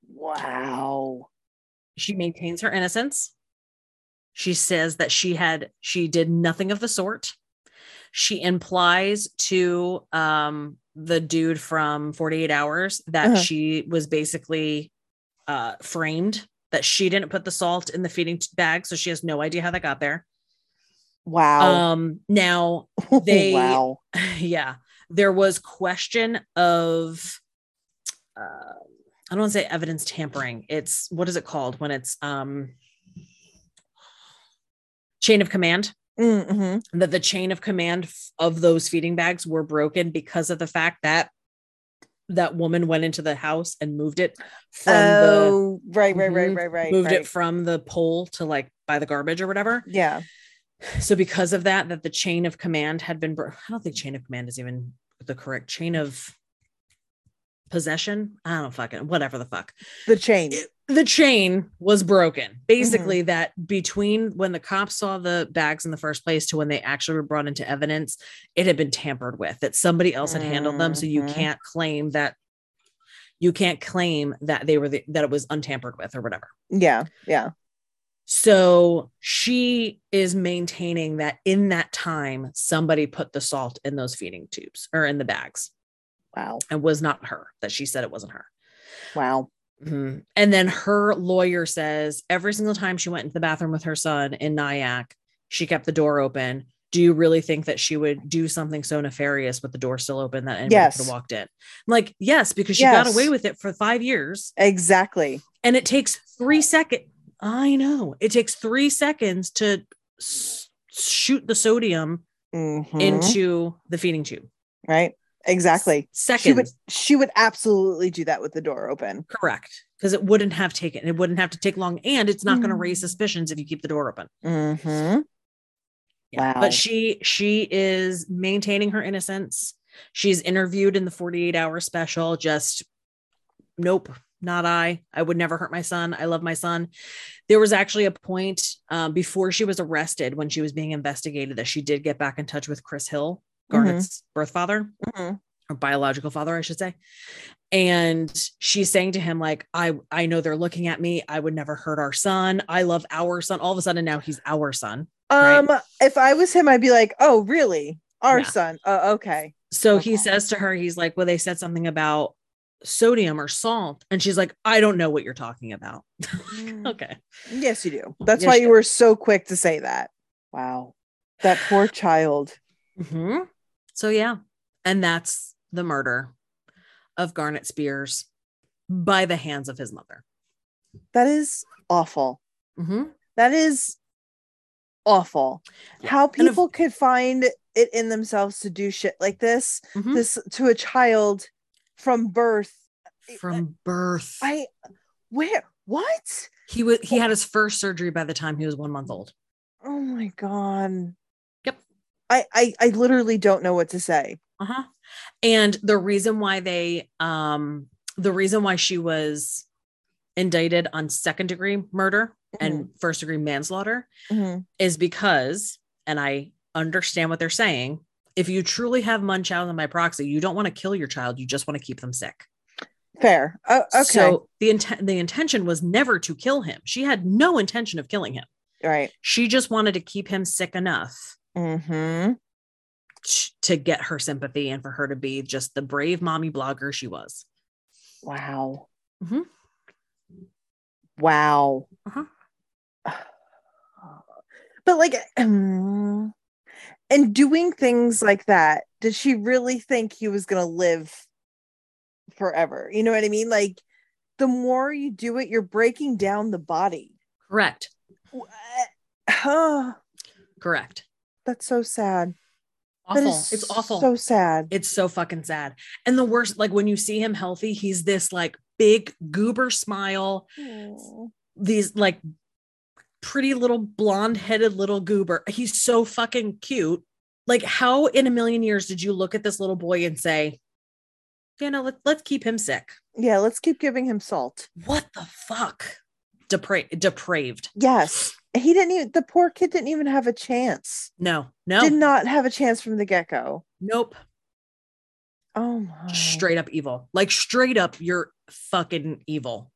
Wow. She maintains her innocence. She says that she did nothing of the sort. She implies to the dude from 48 Hours that she was basically framed, that she didn't put the salt in the feeding bag. So she has no idea how that got there. Wow. Now they, wow. Yeah, there was question of, I don't want to say evidence tampering. It's, what is it called when it's, chain of command, mm-hmm. that the chain of command of those feeding bags were broken because of the fact that that woman went into the house and moved it from it from the pole to like by the garbage or whatever. Yeah. So because of that the chain of command had been I don't think chain of command is even the correct chain of possession. I don't fucking whatever the fuck. The chain was broken. Basically, mm-hmm. that between when the cops saw the bags in the first place to when they actually were brought into evidence, it had been tampered with, that somebody else had handled them. So you can't claim that they were that it was untampered with or whatever. Yeah. Yeah. So she is maintaining that in that time, somebody put the salt in those feeding tubes or in the bags. Wow. And was not her, that she said it wasn't her. Wow. Mm-hmm. And then her lawyer says every single time she went into the bathroom with her son in Nyack, she kept the door open. Do you really think that she would do something so nefarious with the door still open that anybody could have walked in? I'm like, yes, because she got away with it for 5 years. Exactly. And it takes 3 seconds. I know. It takes 3 seconds to shoot the sodium into the feeding tube. Right. Exactly. Seconds. She would absolutely do that with the door open. Correct. Because it wouldn't have to take long. And it's not going to raise suspicions if you keep the door open. Mm-hmm. Yeah. Wow. But she is maintaining her innocence. She's interviewed in the 48-hour special. Just, nope, not I. I would never hurt my son. I love my son. There was actually a point before she was arrested, when she was being investigated, that she did get back in touch with Chris Hill, Garnet's birth father, or biological father, I should say. And she's saying to him, like, I know they're looking at me. I would never hurt our son. I love our son. All of a sudden now he's our son. Right? If I was him, I'd be like, oh, really? Our son. Okay. So he says to her, he's like, well, they said something about sodium or salt. And she's like, I don't know what you're talking about. Okay. Yes, you do. That's why you were so quick to say that. Wow. That poor child. So yeah, and that's the murder of Garnet Spears by the hands of his mother. That is awful. That is awful. Yeah. How people could find it in themselves to do shit like this, this to a child from birth. From birth. What? He had his first surgery by the time he was 1 month old. Oh my God. I literally don't know what to say. And the reason why she was indicted on second degree murder and first degree manslaughter is because, and I understand what they're saying, if you truly have Munchausen by proxy, you don't want to kill your child. You just want to keep them sick. Fair. Oh, okay. So the intention was never to kill him. She had no intention of killing him. Right. She just wanted to keep him sick enough to get her sympathy and for her to be just the brave mommy blogger she was. Wow. Wow. But like, and doing things like that, did she really think he was going to live forever? You know what I mean? Like, the more you do it, you're breaking down the body. Correct. Correct. That's so sad. Awful. It's awful. So sad. It's so fucking sad. And the worst, like, when you see him healthy, he's this like big goober smile. Aww. These like pretty little blonde headed little goober. He's so fucking cute. like, how in a million years did you look at this little boy and say, you know, let's keep him sick. Yeah, let's keep giving him salt. What the fuck? Depraved. Yes. He didn't even, the poor kid didn't even have a chance. No. Did not have a chance from the get-go. Nope. Oh my. Straight up evil. Like, straight up, you're fucking evil.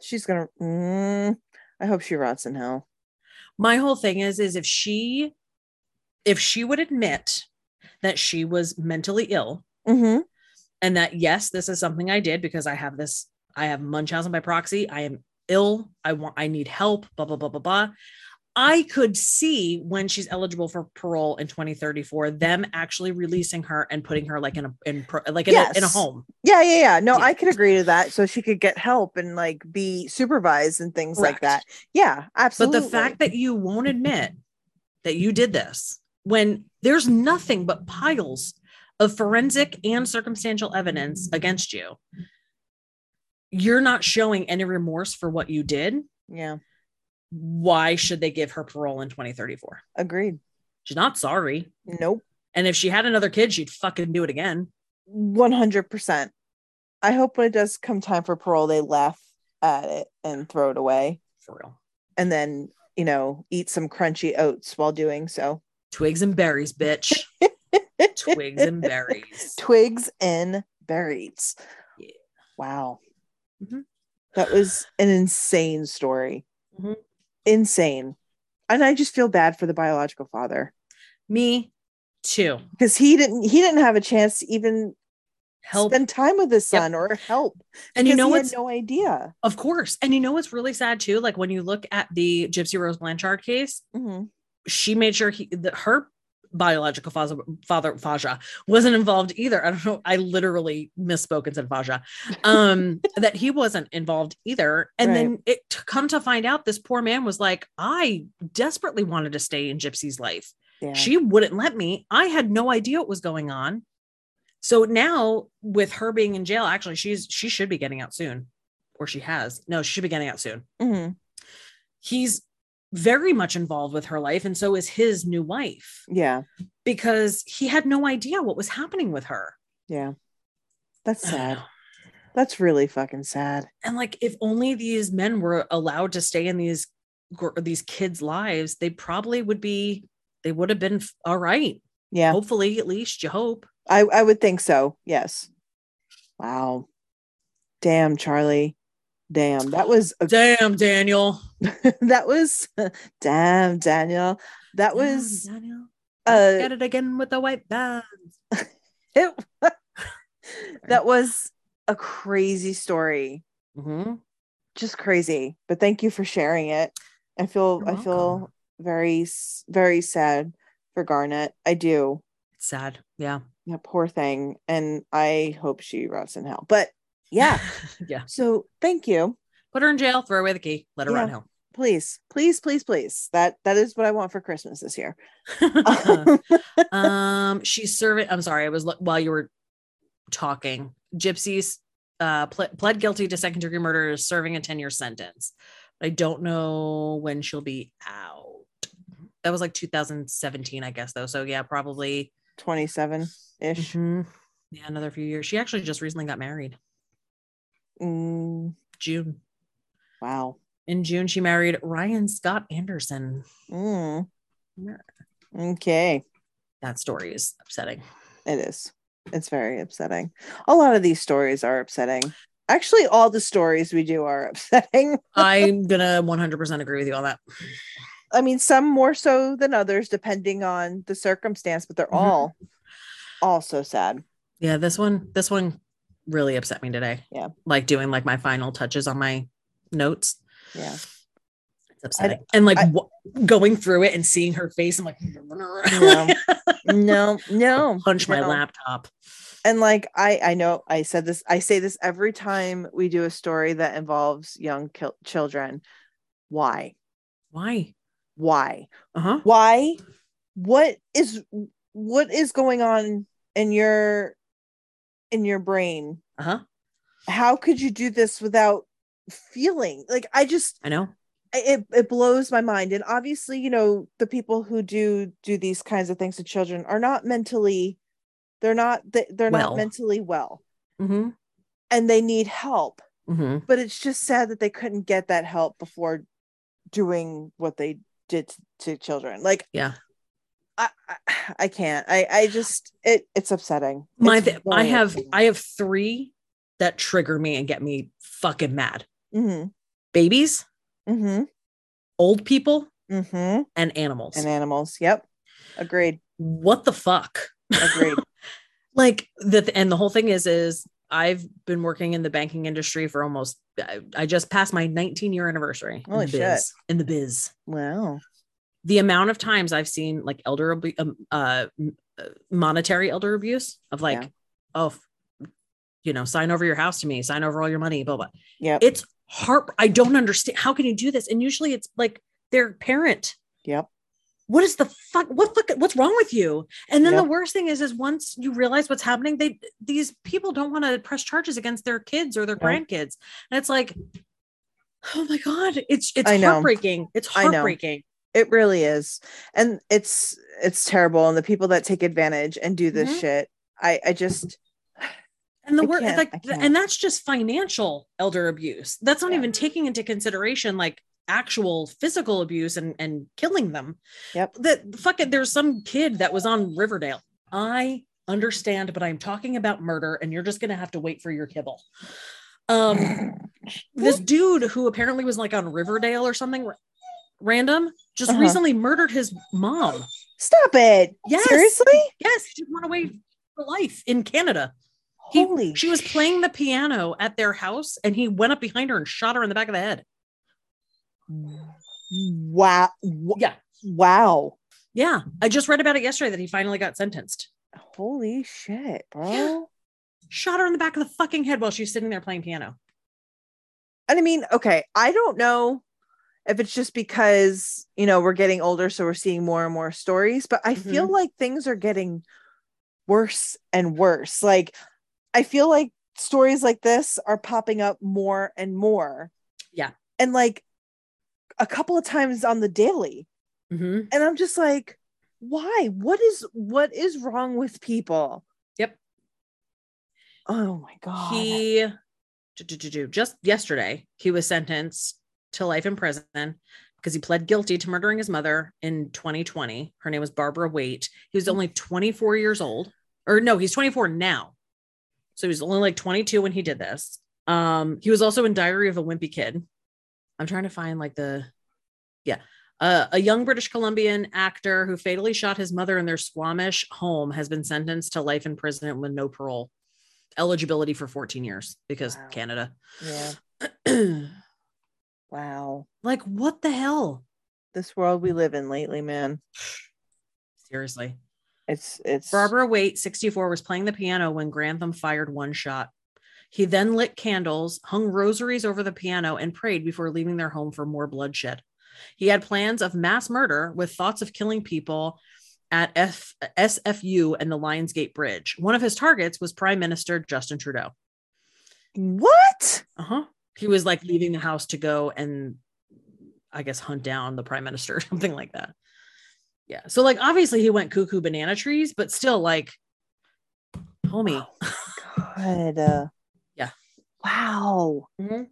She's gonna, I hope she rots in hell. My whole thing is if she would admit that she was mentally ill, mm-hmm. and that, yes, this is something I did because I have Munchausen by proxy. I am ill. I need help, blah, blah, blah, blah, blah. I could see when she's eligible for parole in 2034, them actually releasing her and putting her like in a home. Yeah. No, yeah. I could agree to that. So she could get help and like be supervised and things Correct. Like that. Yeah, absolutely. But the fact that you won't admit that you did this when there's nothing but piles of forensic and circumstantial evidence against you, you're not showing any remorse for what you did. Yeah. Why should they give her parole in 2034? Agreed. She's not sorry. Nope. And if she had another kid, she'd fucking do it again. 100%. I hope when it does come time for parole, they laugh at it and throw it away. For real. And then, you know, eat some crunchy oats while doing so. Twigs and berries, bitch. Twigs and berries. Twigs and berries. Yeah. Wow. Mm-hmm. That was an insane story. Mm-hmm. Insane. And I just feel bad for the biological father. Me too. Because he didn't have a chance to even help, spend time with his son, yep. or help. And you know, he had no idea. Of course. And you know what's really sad too? Like when you look at the Gypsy Rose Blanchard case, mm-hmm. she made sure her biological father Faja wasn't involved either. I don't know, I literally misspoke and said Faja, that he wasn't involved either. And right. then it come to find out this poor man was like, I desperately wanted to stay in Gypsy's life. Yeah. She wouldn't let me. I had no idea what was going on. So now with her being in jail, actually she should be getting out soon, or she has. No, she should be getting out soon. Mm-hmm. He's very much involved with her life, and so is his new wife. Yeah, because he had no idea what was happening with her. Yeah, that's sad. That's really fucking sad. And like, if only these men were allowed to stay in these kids' lives, they probably would have been all right. Yeah, hopefully, at least you hope. I would think so. Yes. Wow. Damn, Charlie. Damn, that was damn Daniel. That was damn Daniel. That was Daniel. Get it again with the white bands. That was a crazy story. Mm-hmm. Just crazy. But thank you for sharing it. I feel very, very sad for Garnet. I do. It's sad. Yeah. Yeah. Poor thing. And I hope she rots in hell. But yeah. Yeah. So thank you. Put her in jail, throw away the key, let her run home. Please, please, please, please. That is what I want for Christmas this year. She's serving. I'm sorry. I was while you were talking, Gypsy's pled guilty to second degree murder, is serving a 10-year sentence. I don't know when she'll be out. That was like 2017, I guess, though. So yeah, probably 27 ish. Mm-hmm. Yeah. Another few years. She actually just recently got married. June. Wow. In June, she married Ryan Scott Anderson. Okay. That story is upsetting. It is. It's very upsetting. A lot of these stories are upsetting. Actually, all the stories we do are upsetting. I'm gonna 100% agree with you on that. I mean, some more so than others, depending on the circumstance, but they're mm-hmm. all so sad. Yeah, this one really upset me today. Yeah, like doing like my final touches on my notes. Yeah, it's upsetting. Going through it and seeing her face, I'm like, no. Punch my laptop. And like, I know I said this. I say this every time we do a story that involves young children. Why? Uh-huh. Why? What is going on in your brain? How could you do this without feeling? Like, I know It blows my mind. And obviously, you know, the people who do these kinds of things to children are not mentally, they're not mentally well. Mm-hmm. And they need help. Mm-hmm. But it's just sad that they couldn't get that help before doing what they did to children. Like, yeah, I can't. I just, it's upsetting. I have three that trigger me and get me fucking mad. Mm-hmm. Babies. Mm-hmm. Old people. Mm-hmm. and animals. Yep. Agreed. What the fuck? Agreed. Like and the whole thing is I've been working in the banking industry for almost, I just passed my 19-year anniversary. Holy shit. In the biz. Wow. The amount of times I've seen like monetary elder abuse of like, yeah. Oh, you know, sign over your house to me, sign over all your money, blah, blah. Yeah. It's I don't understand. How can you do this? And usually it's like their parent. Yep. What is the fuck? What's wrong with you? And then yep. The worst thing is once you realize what's happening, these people don't want to press charges against their kids or their grandkids. And it's like, oh my God, it's heartbreaking. It's heartbreaking. It really is. And it's terrible. And the people that take advantage and do this mm-hmm. shit, I just. And the work, like, and that's just financial elder abuse. That's not even taking into consideration like actual physical abuse and killing them. Yep. That fucking there's some kid that was on Riverdale. I understand, but I'm talking about murder, and you're just gonna have to wait for your kibble. This dude who apparently was like on Riverdale or something random just recently murdered his mom. Stop it! Yes, seriously? Yes, she went away for life in Canada. She was playing the piano at their house and he went up behind her and shot her in the back of the head. Wow. Yeah. Wow. Yeah. I just read about it yesterday that he finally got sentenced. Holy shit, bro. Yeah. Shot her in the back of the fucking head while she was sitting there playing piano. And I mean, okay, I don't know if it's just because, you know, we're getting older, so we're seeing more and more stories, but I feel like things are getting worse and worse. Like, I feel like stories like this are popping up more and more. Yeah. And like a couple of times on the daily. Mm-hmm. And I'm just like, why? What is wrong with people? Yep. Oh my God. He just yesterday, he was sentenced to life in prison because he pled guilty to murdering his mother in 2020. Her name was Barbara Waite. He was only 24 years old. Or no, he's 24 now. So he was only like 22 when he did this. He was also in Diary of a Wimpy Kid. I'm trying to find like a young British Columbian actor who fatally shot his mother in their Squamish home has been sentenced to life in prison with no parole, eligibility for 14 years because Canada. Yeah. Wow. Like what the hell? This world we live in lately, man. Seriously. It's Barbara Waite, 64, was playing the piano when Grantham fired one shot. He then lit candles, hung rosaries over the piano, and prayed before leaving their home for more bloodshed. He had plans of mass murder with thoughts of killing people at SFU and the Lionsgate Bridge. One of his targets was Prime Minister Justin Trudeau. What? Uh-huh. He was like leaving the house to go and I guess hunt down the Prime Minister or something like that. Yeah. So like, obviously he went cuckoo banana trees, but still like, homie. Oh God. Yeah. Wow. Mm-hmm.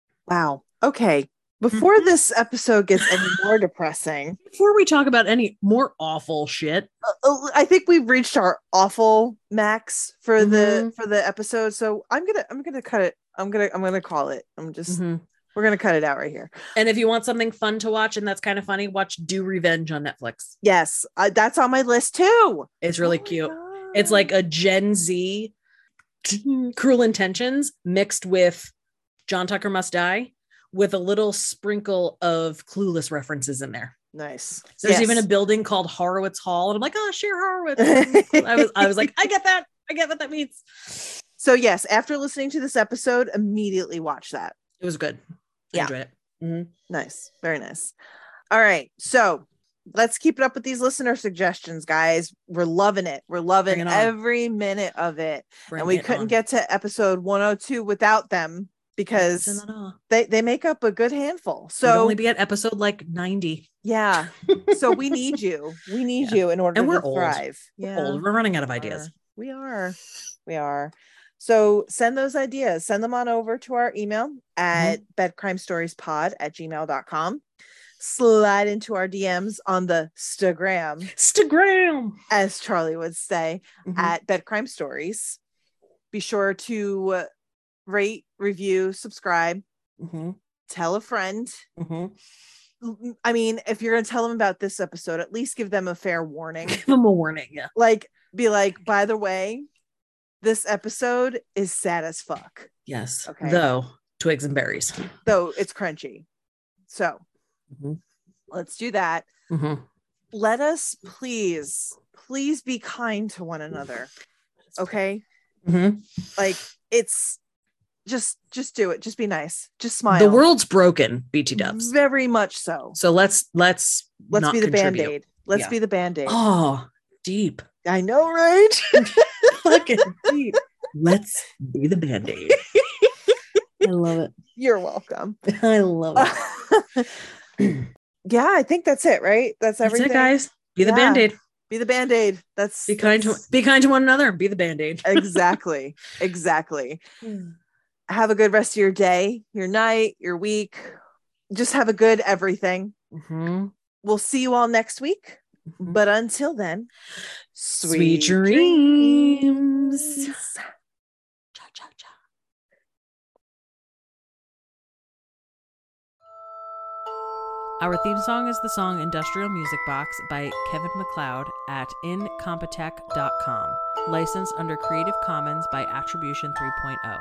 Wow. Okay. Before this episode gets any more depressing. Before we talk about any more awful shit. I think we've reached our awful max for the episode. So I'm going to cut it. I'm going to call it. We're going to cut it out right here. And if you want something fun to watch, and that's kind of funny, watch Do Revenge on Netflix. Yes. That's on my list too. It's really cute. God. It's like a Gen Z Cruel Intentions mixed with John Tucker Must Die with a little sprinkle of Clueless references in there. Nice. So there's even a building called Horowitz Hall. And I'm like, oh, sheer Horowitz. I was like, I get that. I get what that means. So yes, after listening to this episode, immediately watch that. It was good. Yeah. Enjoyed it. Mm-hmm. Nice. Very nice. All right. So let's keep it up with these listener suggestions, guys. We're loving it. We're loving every minute of it. And we couldn't get to episode 102 without them. because they make up a good handful. So we'd only be at episode like 90. Yeah. So we need you. We need you in order to thrive. Yeah. We're old. We're running out of ideas. We are. So send those ideas. Send them on over to our email at bedcrimestoriespod@gmail.com. Slide into our DMs on the Stagram, as Charlie would say, at Bedcrime Stories. Be sure to rate, review, subscribe, tell a friend. I mean, if you're going to tell them about this episode, at least give them a fair warning. Give them a warning. Yeah. Be like, by the way, this episode is sad as fuck. Yes. Okay. Though twigs and berries. Though it's crunchy. So let's do that. Let us please be kind to one another. Okay. It's just do it. Just be nice. Just smile. The world's broken, BT Dubs. Very much so. So let's be the Band-Aid. Let's be the Band-Aid. Oh, deep. I know, right? Fucking deep. Let's be the Band-Aid. I love it. You're welcome. I love it. Yeah, I think that's it, right? That's everything. That's it, guys. Be the Band-Aid. Be the Band-Aid. Be kind to one another and be the Band-Aid. Exactly. Have a good rest of your day, your night, your week. Just have a good everything. We'll see you all next week. But until then, sweet dreams. Ciao, ciao, ciao. Our theme song is the song Industrial Music Box by Kevin MacLeod at incompetech.com. Licensed under Creative Commons by Attribution 3.0.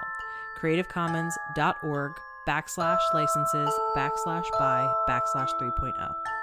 creativecommons.org/licenses/by/3.0.